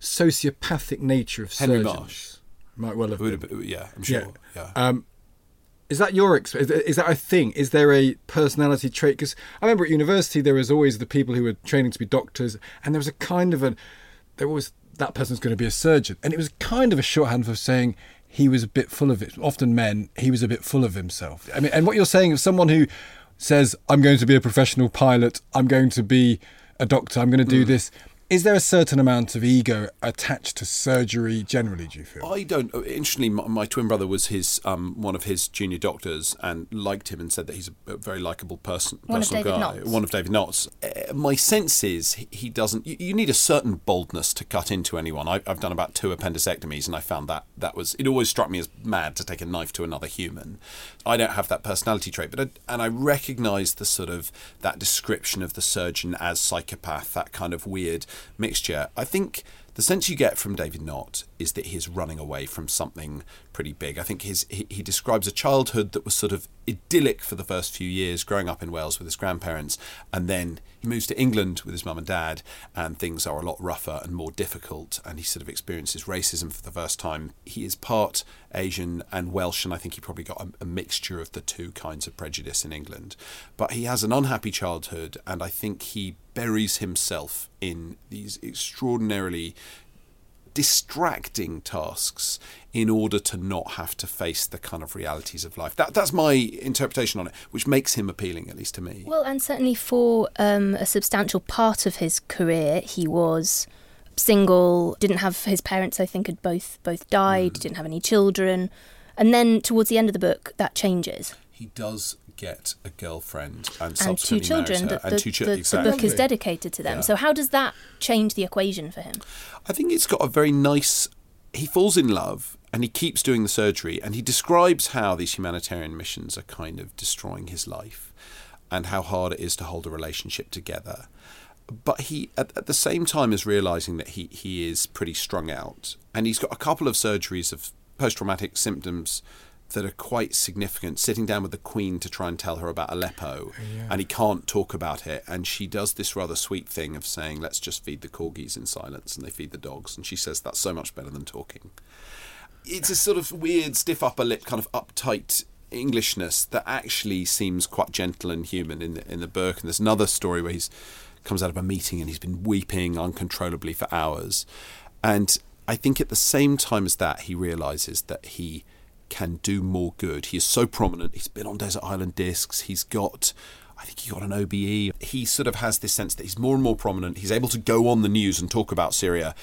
sociopathic nature of Henry surgeons. Marsh. Might well have, it would have been. Yeah, I'm sure. Yeah. yeah. Um, is that your experience? Is that a thing? Is there a personality trait? Because I remember at university there was always the people who were training to be doctors, and there was a kind of a there was that person's going to be a surgeon, and it was kind of a shorthand for saying he was a bit full of it. Often men, he was a bit full of himself. I mean, and what you're saying is someone who says, "I'm going to be a professional pilot. I'm going to be a doctor. I'm going to do mm. this." Is there a certain amount of ego attached to surgery generally, do you feel? I don't. Interestingly, my, my twin brother was his um, one of his junior doctors and liked him and said that he's a very likeable person. One of David guy, Nott's. One of David Nott's. Uh, my sense is he doesn't... You, you need a certain boldness to cut into anyone. I, I've done about two appendicectomies and I found that that was... It always struck me as mad to take a knife to another human. I don't have that personality trait, but I, and I recognise the sort of... that description of the surgeon as psychopath, that kind of weird... mixture. I think the sense you get from David Nott is that he's running away from something pretty big. I think his he, he describes a childhood that was sort of idyllic for the first few years, growing up in Wales with his grandparents, and then he moves to England with his mum and dad, and things are a lot rougher and more difficult, and he sort of experiences racism for the first time. He is part Asian and Welsh, and I think he probably got a, a mixture of the two kinds of prejudice in England. But he has an unhappy childhood, and I think he buries himself in these extraordinarily distracting tasks in order to not have to face the kind of realities of life. That that's my interpretation on it, which makes him appealing, at least to me. Well, and certainly for um, a substantial part of his career, he was single, didn't have his parents, I think, had both both died, mm. didn't have any children. And then towards the end of the book, that changes. He does get a girlfriend and subsequently and two children. Her, the, and two the, chi- the, exactly. the book is dedicated to them. Yeah. So how does that change the equation for him? I think it's got a very nice... He falls in love and he keeps doing the surgery, and he describes how these humanitarian missions are kind of destroying his life and how hard it is to hold a relationship together. But he, at, at the same time, is realising that he, he is pretty strung out, and he's got a couple of surgeries of post-traumatic symptoms that are quite significant, sitting down with the Queen to try and tell her about Aleppo, yeah. and he can't talk about it, and she does this rather sweet thing of saying, let's just feed the corgis in silence, and they feed the dogs, and she says that's so much better than talking. It's a sort of weird, stiff upper lip, kind of uptight Englishness that actually seems quite gentle and human in the, in the book. And there's another story where he comes out of a meeting and he's been weeping uncontrollably for hours. And I think at the same time as that, he realises that he... can do more good. He is so prominent. He's been on Desert Island Discs. He's got, I think he got an O B E. He sort of has this sense that he's more and more prominent. He's able to go on the news and talk about Syria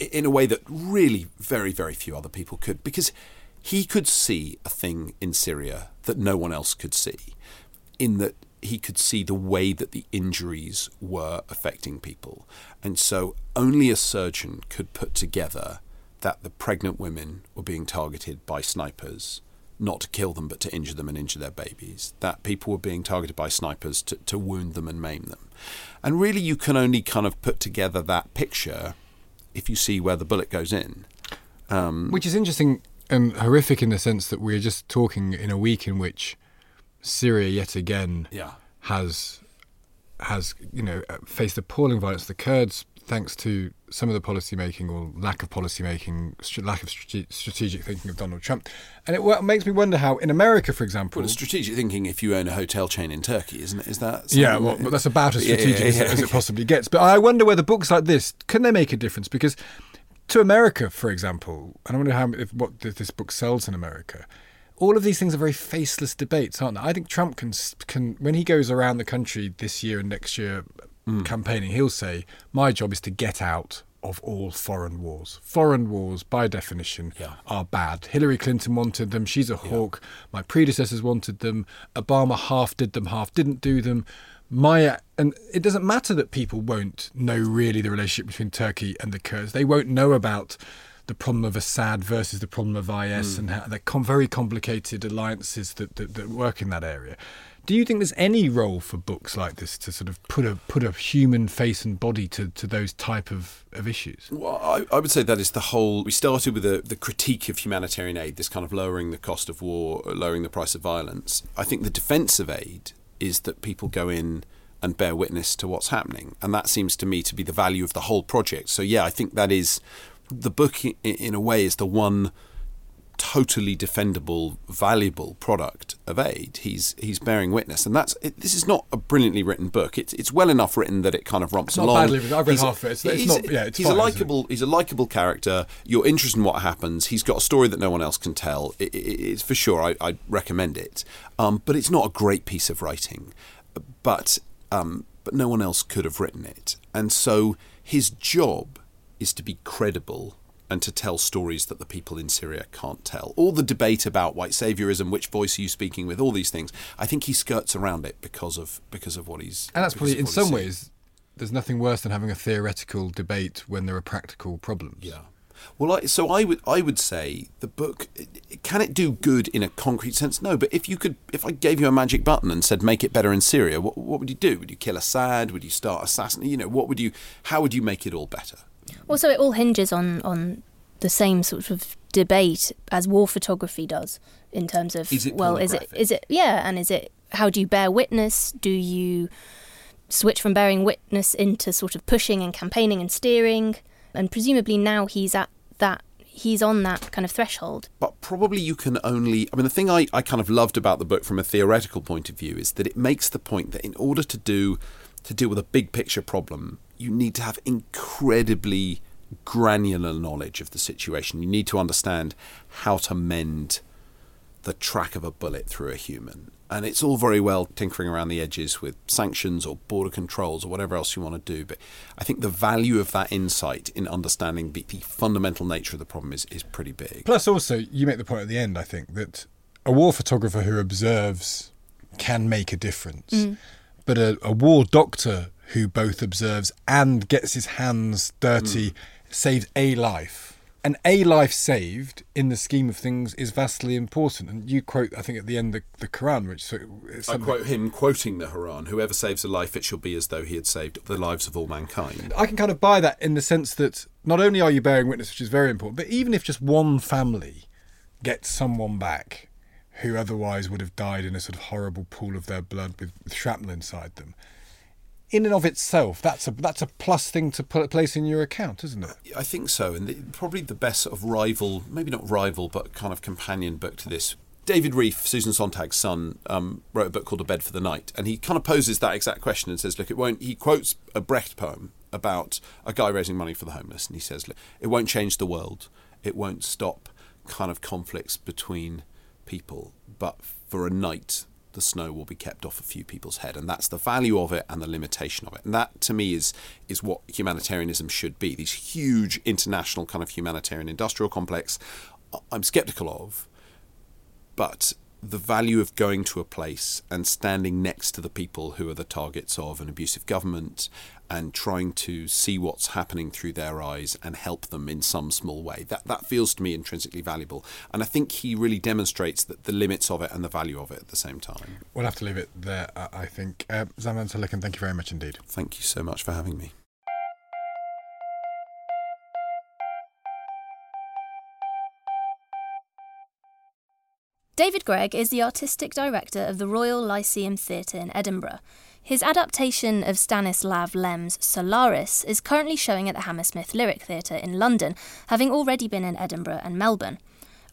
in a way that really very, very few other people could, because he could see a thing in Syria that no one else could see, in that he could see the way that the injuries were affecting people. And so only a surgeon could put together that the pregnant women were being targeted by snipers, not to kill them but to injure them and injure their babies, that people were being targeted by snipers to, to wound them and maim them. And really you can only kind of put together that picture if you see where the bullet goes in. Um, Which is interesting and horrific in the sense that we're just talking in a week in which Syria yet again yeah. has, has you know, faced appalling violence. The Kurds, thanks to some of the policy making or lack of policy making, lack of strategic thinking of Donald Trump. And it makes me wonder how, in America, for example... Well, strategic thinking if you own a hotel chain in Turkey, isn't it? Is that... Yeah, well, that, that's about as strategic yeah, yeah, yeah. As, as it possibly gets. But I wonder whether books like this, can they make a difference? Because to America, for example, and I wonder how if what if this book sells in America, all of these things are very faceless debates, aren't they? I think Trump can, can when he goes around the country this year and next year... Mm. campaigning, he'll say, my job is to get out of all foreign wars. Foreign wars, by definition, yeah. are bad. Hillary Clinton wanted them. She's a hawk. Yeah. My predecessors wanted them. Obama half did them, half didn't do them. My, and it doesn't matter that people won't know really the relationship between Turkey and the Kurds. They won't know about the problem of Assad versus the problem of I S mm. and how the com- very complicated alliances that, that, that work in that area. Do you think there's any role for books like this to sort of put a put a human face and body to, to those type of, of issues? Well, I, I would say that is the whole... We started with a, the critique of humanitarian aid, this kind of lowering the cost of war, lowering the price of violence. I think the defence of aid is that people go in and bear witness to what's happening. And that seems to me to be the value of the whole project. So, yeah, I think that is... The book, in, in a way, is the one... totally defendable, valuable product of aid. He's he's bearing witness, and that's it, this is not a brilliantly written book. It's it's well enough written that it kind of romps it's not along. Badly written. I've read he's, half of it. It's, it's he's, not. Yeah, it's he's fine, a likable. He's a likable character. You're interested in what happens. He's got a story that no one else can tell. It, it, it's for sure. I I'd recommend it. Um, but it's not a great piece of writing. But um, but no one else could have written it, and so his job is to be credible and to tell stories that the people in Syria can't tell. All the debate about white saviorism, which voice are you speaking with, all these things, I think he skirts around it because of because of what he's... And that's probably, in some ways, there's nothing worse than having a theoretical debate when there are practical problems. Yeah. Well, I, so I would I would say the book, can it do good in a concrete sense? No, but if you could, if I gave you a magic button and said make it better in Syria, what, what would you do? Would you kill Assad? Would you start assassinating? You know, what would you? How would you make it all better? Also, it all hinges on, on the same sort of debate as war photography does in terms of, is it well, is it, is it, yeah, and is it, how do you bear witness? Do you switch from bearing witness into sort of pushing and campaigning and steering? And presumably now he's at that, he's on that kind of threshold. But probably you can only, I mean, the thing I, I kind of loved about the book from a theoretical point of view is that it makes the point that in order to do, to deal with a big picture problem, you need to have incredibly granular knowledge of the situation. You need to understand how to mend the track of a bullet through a human. And it's all very well tinkering around the edges with sanctions or border controls or whatever else you want to do. But I think the value of that insight in understanding the, the fundamental nature of the problem is, is pretty big. Plus also, you make the point at the end, I think, that a war photographer who observes can make a difference. Mm. But a, a war doctor who both observes and gets his hands dirty, mm. saves a life. And a life saved, in the scheme of things, is vastly important. And you quote, I think, at the end, the, the Quran, which... Is I quote him quoting the Quran, whoever saves a life, it shall be as though he had saved the lives of all mankind. I can kind of buy that in the sense that not only are you bearing witness, which is very important, but even if just one family gets someone back who otherwise would have died in a sort of horrible pool of their blood with, with shrapnel inside them, in and of itself, that's a that's a plus thing to put place in your account, isn't it? I think so, and the, probably the best sort of rival, maybe not rival, but kind of companion book to this. David Reif, Susan Sontag's son, um, wrote a book called A Bed for the Night, and he kind of poses that exact question and says, look, it won't... He quotes a Brecht poem about a guy raising money for the homeless, and he says, look, it won't change the world. It won't stop kind of conflicts between people, but for a night... the snow will be kept off a few people's head. And that's the value of it and the limitation of it. And that, to me, is is what humanitarianism should be. These huge international kind of humanitarian industrial complex, I'm sceptical of, but the value of going to a place and standing next to the people who are the targets of an abusive government and trying to see what's happening through their eyes and help them in some small way. That that feels to me intrinsically valuable. And I think he really demonstrates that the limits of it and the value of it at the same time. We'll have to leave it there, I think. Uh, Xand van Tulleken, thank you very much indeed. Thank you so much for having me. David Greig is the artistic director of the Royal Lyceum Theatre in Edinburgh. His adaptation of Stanislav Lem's Solaris is currently showing at the Hammersmith Lyric Theatre in London, having already been in Edinburgh and Melbourne.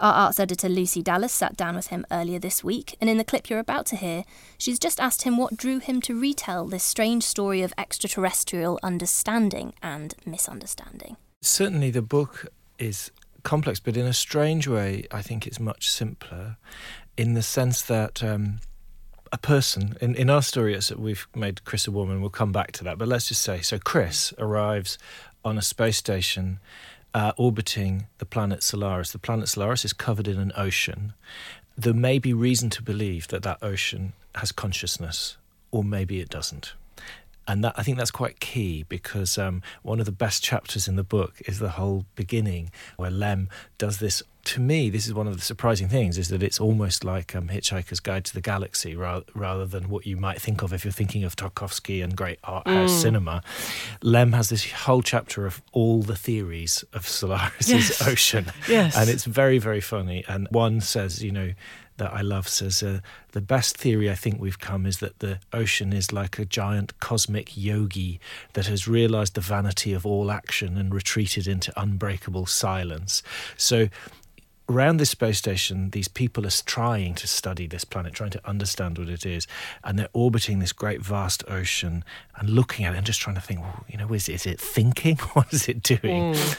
Our arts editor Lucy Dallas sat down with him earlier this week, and in the clip you're about to hear, she's just asked him what drew him to retell this strange story of extraterrestrial understanding and misunderstanding. Certainly the book is complex, but in a strange way, I think it's much simpler in the sense that um, a person, in, in our story, it's, we've made Chris a woman, we'll come back to that, but let's just say, so Chris arrives on a space station uh, orbiting the planet Solaris. The planet Solaris is covered in an ocean. There may be reason to believe that that ocean has consciousness, or maybe it doesn't. And that, I think that's quite key, because um, one of the best chapters in the book is the whole beginning where Lem does this. To me, this is one of the surprising things, is that it's almost like um, Hitchhiker's Guide to the Galaxy, rather, rather than what you might think of if you're thinking of Tarkovsky and great art house mm. cinema. Lem has this whole chapter of all the theories of Solaris's yes. ocean. Yes. And it's very, very funny. And one says, you know, that I love, says, uh, the best theory I think we've come is that the ocean is like a giant cosmic yogi that has realised the vanity of all action and retreated into unbreakable silence. So around this space station, these people are trying to study this planet, trying to understand what it is, and they're orbiting this great vast ocean and looking at it and just trying to think, well, you know, is, is it thinking? What is it doing? Mm.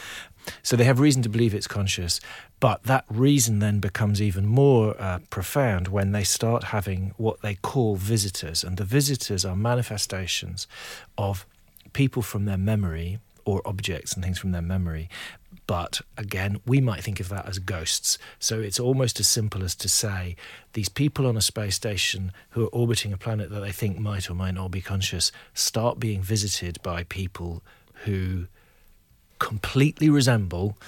So they have reason to believe it's conscious, but that reason then becomes even more uh, profound when they start having what they call visitors. And the visitors are manifestations of people from their memory, or objects and things from their memory. But again, we might think of that as ghosts. So it's almost as simple as to say these people on a space station who are orbiting a planet that they think might or might not be conscious start being visited by people who completely resemble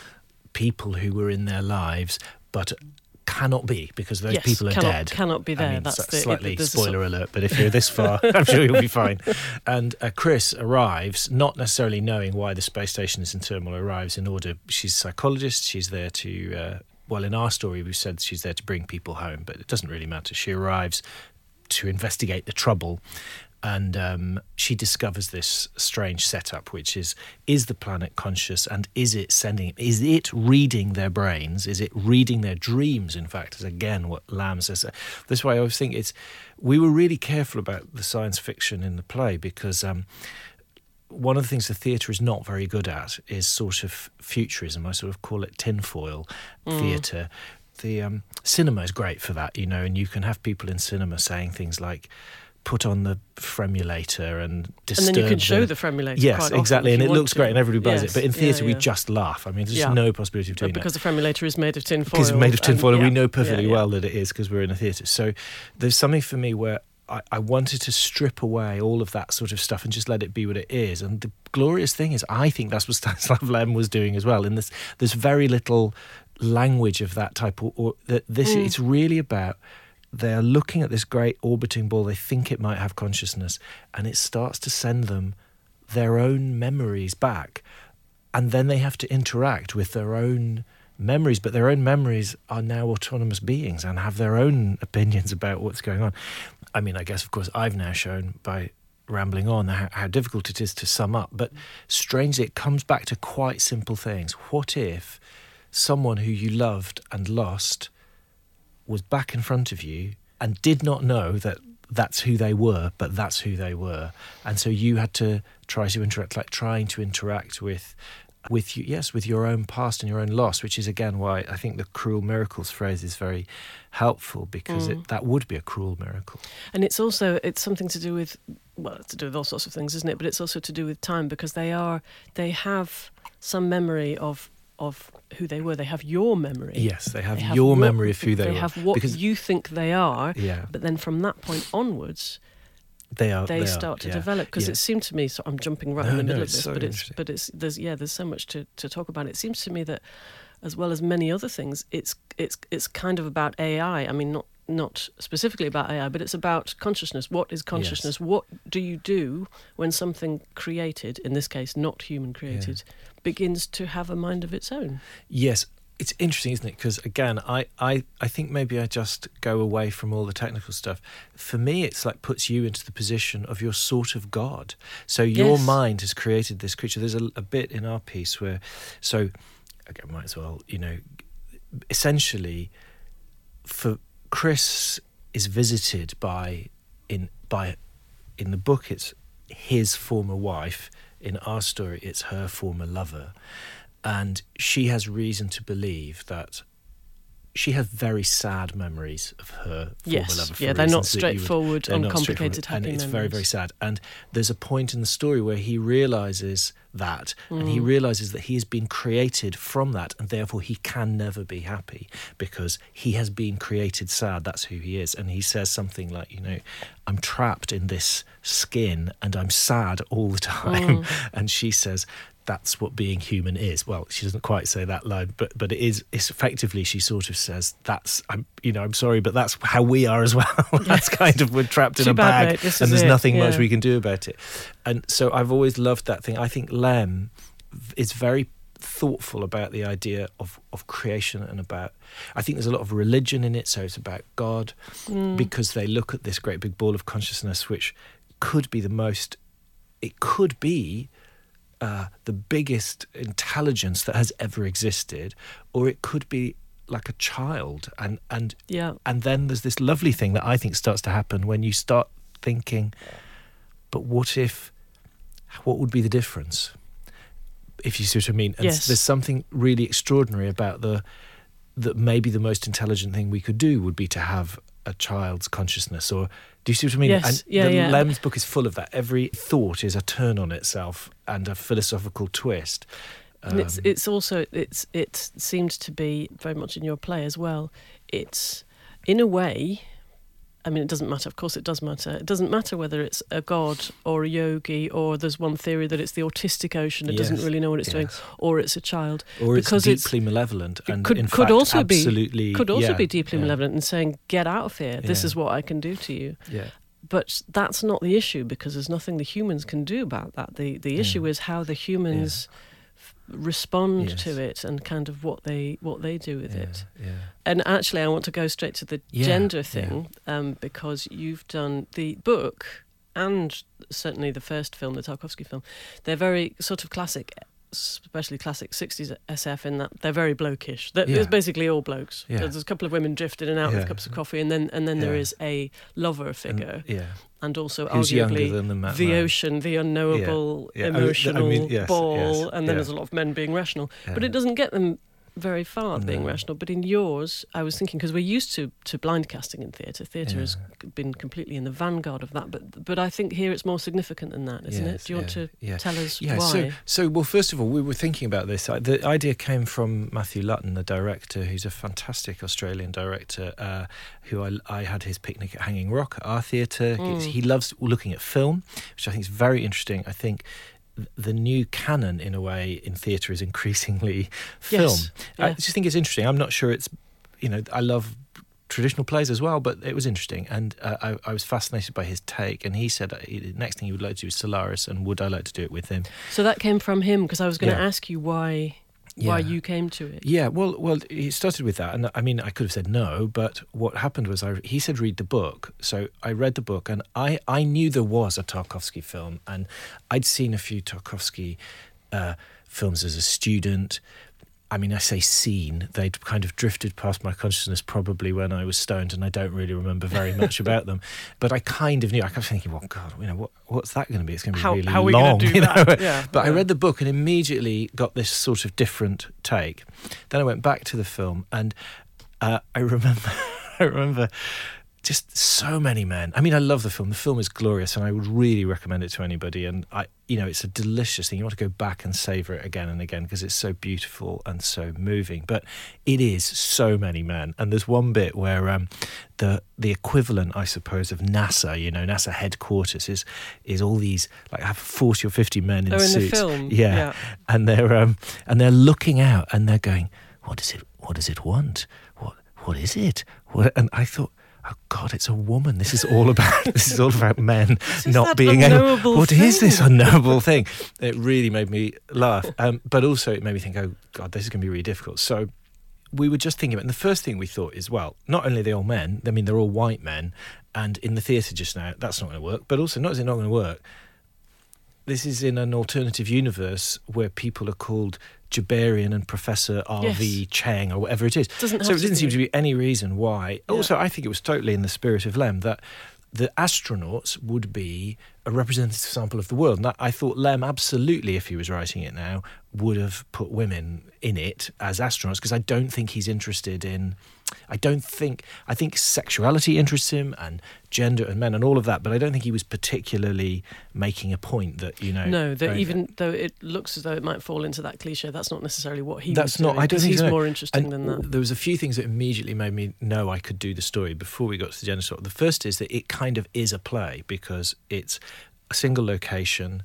people who were in their lives, but cannot be, because those yes, people are cannot, dead. Cannot be there. I mean, that's s- the, slightly it, spoiler a... alert, but if you're this far, I'm sure you'll be fine. And uh, Chris arrives, not necessarily knowing why the space station is in turmoil. Arrives in order. She's a psychologist. She's there to. Uh, well, in our story, we said she's there to bring people home, but it doesn't really matter. She arrives to investigate the trouble. And um, she discovers this strange setup, which is, is the planet conscious, and is it sending, is it reading their brains? Is it reading their dreams, in fact, is again what Lam says. That's why I always think it's, we were really careful about the science fiction in the play, because um, one of the things the theatre is not very good at is sort of futurism. I sort of call it tinfoil mm. theatre. The um, cinema is great for that, you know, and you can have people in cinema saying things like, put on the fremulator and disturb. And then you can show the, the fremulator. Yes, quite often, exactly, and it looks to. great, and everybody buys yes. it. But in theatre, yeah, yeah. we just laugh. I mean, there's yeah. no possibility of doing because that. Because the fremulator is made of tin foil. Because it's made of tin foil, and, and yeah. we know perfectly yeah, yeah. well that it is, because we're in a theatre. So there's something for me where I, I wanted to strip away all of that sort of stuff and just let it be what it is. And the glorious thing is, I think that's what Stanislav Lem was doing as well. And this, there's very little language of that type. Or, or that this, mm. it's really about. They're looking at this great orbiting ball, they think it might have consciousness, and it starts to send them their own memories back. And then they have to interact with their own memories, but their own memories are now autonomous beings and have their own opinions about what's going on. I mean, I guess, of course, I've now shown by rambling on how, how difficult it is to sum up, but strangely, it comes back to quite simple things. What if someone who you loved and lost was back in front of you and did not know that that's who they were, but that's who they were. And so you had to try to interact, like trying to interact with, with you, yes, with your own past and your own loss, which is again why I think the cruel miracles phrase is very helpful, because mm. it, that would be a cruel miracle. And it's also, it's something to do with, well, it's to do with all sorts of things, isn't it? But it's also to do with time, because they are, they have some memory of of who they were. They have your memory. Yes, they have, they have your what, memory of who they, they were. They have what because, you think they are, yeah. But then from that point onwards, they are. They, they start are, to yeah. develop. Because yeah. it seemed to me, so I'm jumping right no, in the middle no, of this, so but it's but it's there's yeah there's so much to, to talk about. It seems to me that, as well as many other things, it's it's it's kind of about A I. I mean, not not specifically about A I, but it's about consciousness. What is consciousness? Yes. What do you do when something created, in this case not human created, yeah. begins to have a mind of its own? Yes. It's interesting, isn't it? Because, again, I, I, I think maybe I just go away from all the technical stuff. For me, it's like puts you into the position of your sort of God. So your yes. mind has created this creature. There's a, a bit in our piece where... So, okay, might as well, you know... Essentially, for Chris is visited by... In, by, in the book, it's his former wife. In our story, it's her former lover. And she has reason to believe that she has very sad memories of her former yes. lover. For yeah, they're not straightforward, would, they're uncomplicated, not straightforward, happy memories. And it's memories. very, very sad. And there's a point in the story where he realises that, mm. and he realises that he has been created from that, and therefore he can never be happy because he has been created sad. That's who he is. And he says something like, you know, I'm trapped in this skin and I'm sad all the time. Mm. And she says... That's what being human is. Well, she doesn't quite say that line, but but it is. It's effectively, she sort of says, "That's I'm, you know, I'm sorry, but that's how we are as well. That's yes. kind of we're trapped Too in a bad, bag, and there's it. nothing yeah. much we can do about it." And so I've always loved that thing. I think Lem is very thoughtful about the idea of of creation and about. I think there's a lot of religion in it, so it's about God mm. because they look at this great big ball of consciousness, which could be the most. It could be. Uh, the biggest intelligence that has ever existed, or it could be like a child. And and yeah. and then there's this lovely thing that I think starts to happen when you start thinking, but what if, what would be the difference? If you see what I mean. And yes. there's something really extraordinary about the, that maybe the most intelligent thing we could do would be to have a child's consciousness, or do you see what I mean? Yes, and yeah, the yeah. Lem's book is full of that. Every thought is a turn on itself and a philosophical twist. Um, and it's it's also it's it seemed to be very much in your play as well. It's in a way, I mean, it doesn't matter. Of course, it does matter. It doesn't matter whether it's a god or a yogi, or there's one theory that it's the autistic ocean that yes, doesn't really know what it's yes. doing, or it's a child, or it's deeply it's, malevolent and could, in could fact, also absolutely be, could also yeah, be deeply yeah. malevolent and saying, "Get out of here. This yeah. is what I can do to you." Yeah. But that's not the issue because there's nothing the humans can do about that. The the issue yeah. is how the humans yeah. respond yes. to it and kind of what they what they do with yeah, it. Yeah. And actually, I want to go straight to the yeah, gender thing yeah. um, because you've done the book and certainly the first film, the Tarkovsky film. They're very sort of classic, especially classic sixties S F in that they're very blokish. They're, yeah. It's basically all blokes. Yeah. There's a couple of women drift in and out yeah. with cups of coffee, and then and then yeah. there is a lover figure, and, yeah. and also Who's arguably the, the ocean, the unknowable, yeah. Yeah. emotional I mean, yes, ball, yes, and then yeah. there's a lot of men being rational. Yeah. But it doesn't get them very far, no. being rational. But in yours, I was thinking, because we're used to, to blind casting in theatre. Theatre yeah. has been completely in the vanguard of that. But but I think here it's more significant than that, isn't yes, it? Do you yeah, want to yeah. tell us yeah, why? So, so, well, first of all, we were thinking about this. The idea came from Matthew Lutton, the director, who's a fantastic Australian director, uh, who I, I had his picnic at Hanging Rock at our theatre. Mm. He loves looking at film, which I think is very interesting. I think... the new canon, in a way, in theatre is increasingly film. Yes, yeah. I just think it's interesting. I'm not sure it's, you know, I love traditional plays as well, but it was interesting. And uh, I, I was fascinated by his take. And he said the next thing he would like to do is Solaris, and would I like to do it with him? So that came from him, because I was going to yeah. ask you why... Yeah. Why you came to it? Yeah, well, well, it started with that, and I mean, I could have said no, but what happened was, I he said read the book, so I read the book, and I, I knew there was a Tarkovsky film, and I'd seen a few Tarkovsky uh, films as a student. I mean, I say seen, they'd kind of drifted past my consciousness probably when I was stoned, and I don't really remember very much about them. But I kind of knew. I kept thinking, well, God, you know, what, what's that going to be? It's going to be how, really how are we long. Do you know? that? Yeah, but yeah. I read the book and immediately got this sort of different take. Then I went back to the film, and uh, I remember, I remember just so many men. I mean, I love the film. The film is glorious, and I would really recommend it to anybody. And, I, you know, it's a delicious thing. You want to go back and savour it again and again because it's so beautiful and so moving. But it is so many men. And there's one bit where um, the the equivalent, I suppose, of NASA, you know, NASA headquarters is is all these, like, have forty or fifty men in oh, suits. In the film. Yeah. yeah. And they're um, and they're looking out and they're going, what does it, what does it want? What What is it? What? And I thought, oh God, it's a woman. This is all about this is all about men not being able. What thing? Is this unknowable thing? It really made me laugh, um, but also it made me think, oh God, this is going to be really difficult. So we were just thinking about, and the first thing we thought is, well, not only are they all men, I mean they're all white men, and in the theatre just now, that's not going to work. But also, not is it not going to work? This is in an alternative universe where people are called Jabarian and Professor R V yes. Chang or whatever it is. Doesn't so it didn't seem to be any reason why. Yeah. Also, I think it was totally in the spirit of Lem that the astronauts would be a representative sample of the world. And I thought Lem absolutely, if he was writing it now, would have put women in it as astronauts, because I don't think he's interested in... I don't think... I think sexuality interests him, and gender and men and all of that, but I don't think he was particularly making a point that, you know... No, that even it. though it looks as though it might fall into that cliche, that's not necessarily what he that's was not, doing, I don't think he's no. more interesting and than that. There was a few things that immediately made me know I could do the story before we got to the gender story. The first is that it kind of is a play, because it's a single location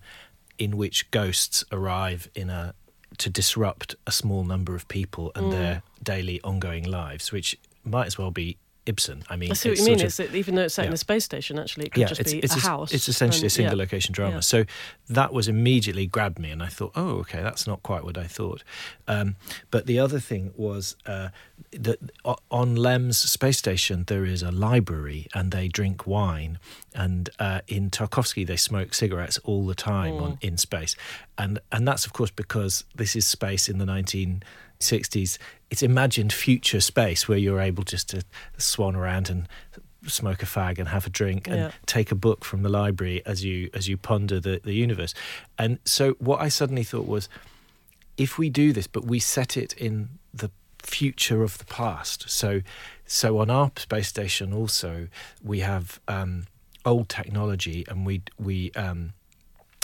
in which ghosts arrive in a... to disrupt a small number of people and mm. their daily ongoing lives, which might as well be Ibsen. I mean, I see what you mean. Of, is that even though it's set yeah. in a space station, actually, it could yeah, just it's, be it's a, a house. It's essentially and, a single yeah. location drama. Yeah. So that was immediately grabbed me, and I thought, oh, okay, that's not quite what I thought. Um, but the other thing was uh, that on Lem's space station there is a library, and they drink wine, and uh, in Tarkovsky they smoke cigarettes all the time mm. on, in space, and and that's of course because this is space in the nineteen sixties. It's imagined future space where you're able just to swan around and smoke a fag and have a drink and yeah. take a book from the library as you as you ponder the, the universe. And so what I suddenly thought was, if we do this, but we set it in the future of the past. So so on our space station also we have um, old technology, and we we um,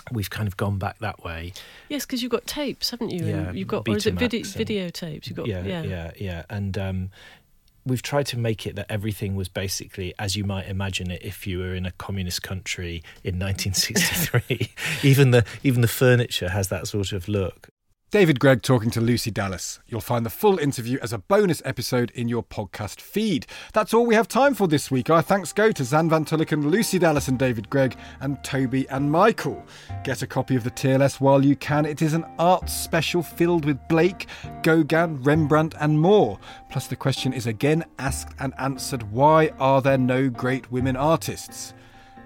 we've kind of gone back that way. Yes, because you've got tapes, haven't you? Yeah, you've got, or is it video, video tapes? You've got, yeah, yeah, yeah, yeah. And um, we've tried to make it that everything was basically as you might imagine it if you were in a communist country in nineteen sixty-three. even the even the furniture has that sort of look. David Greig talking to Lucy Dallas. You'll find the full interview as a bonus episode in your podcast feed. That's all we have time for this week. Our thanks go to Xand van Tulleken, Lucy Dallas and David Greig, and Toby and Michael. Get a copy of the T L S while you can. It is an art special filled with Blake, Gauguin, Rembrandt and more. Plus the question is again asked and answered, why are there no great women artists?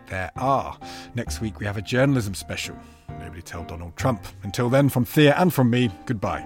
There are. Next week we have a journalism special. Nobody tell Donald Trump. Until then, from Thea and from me, goodbye.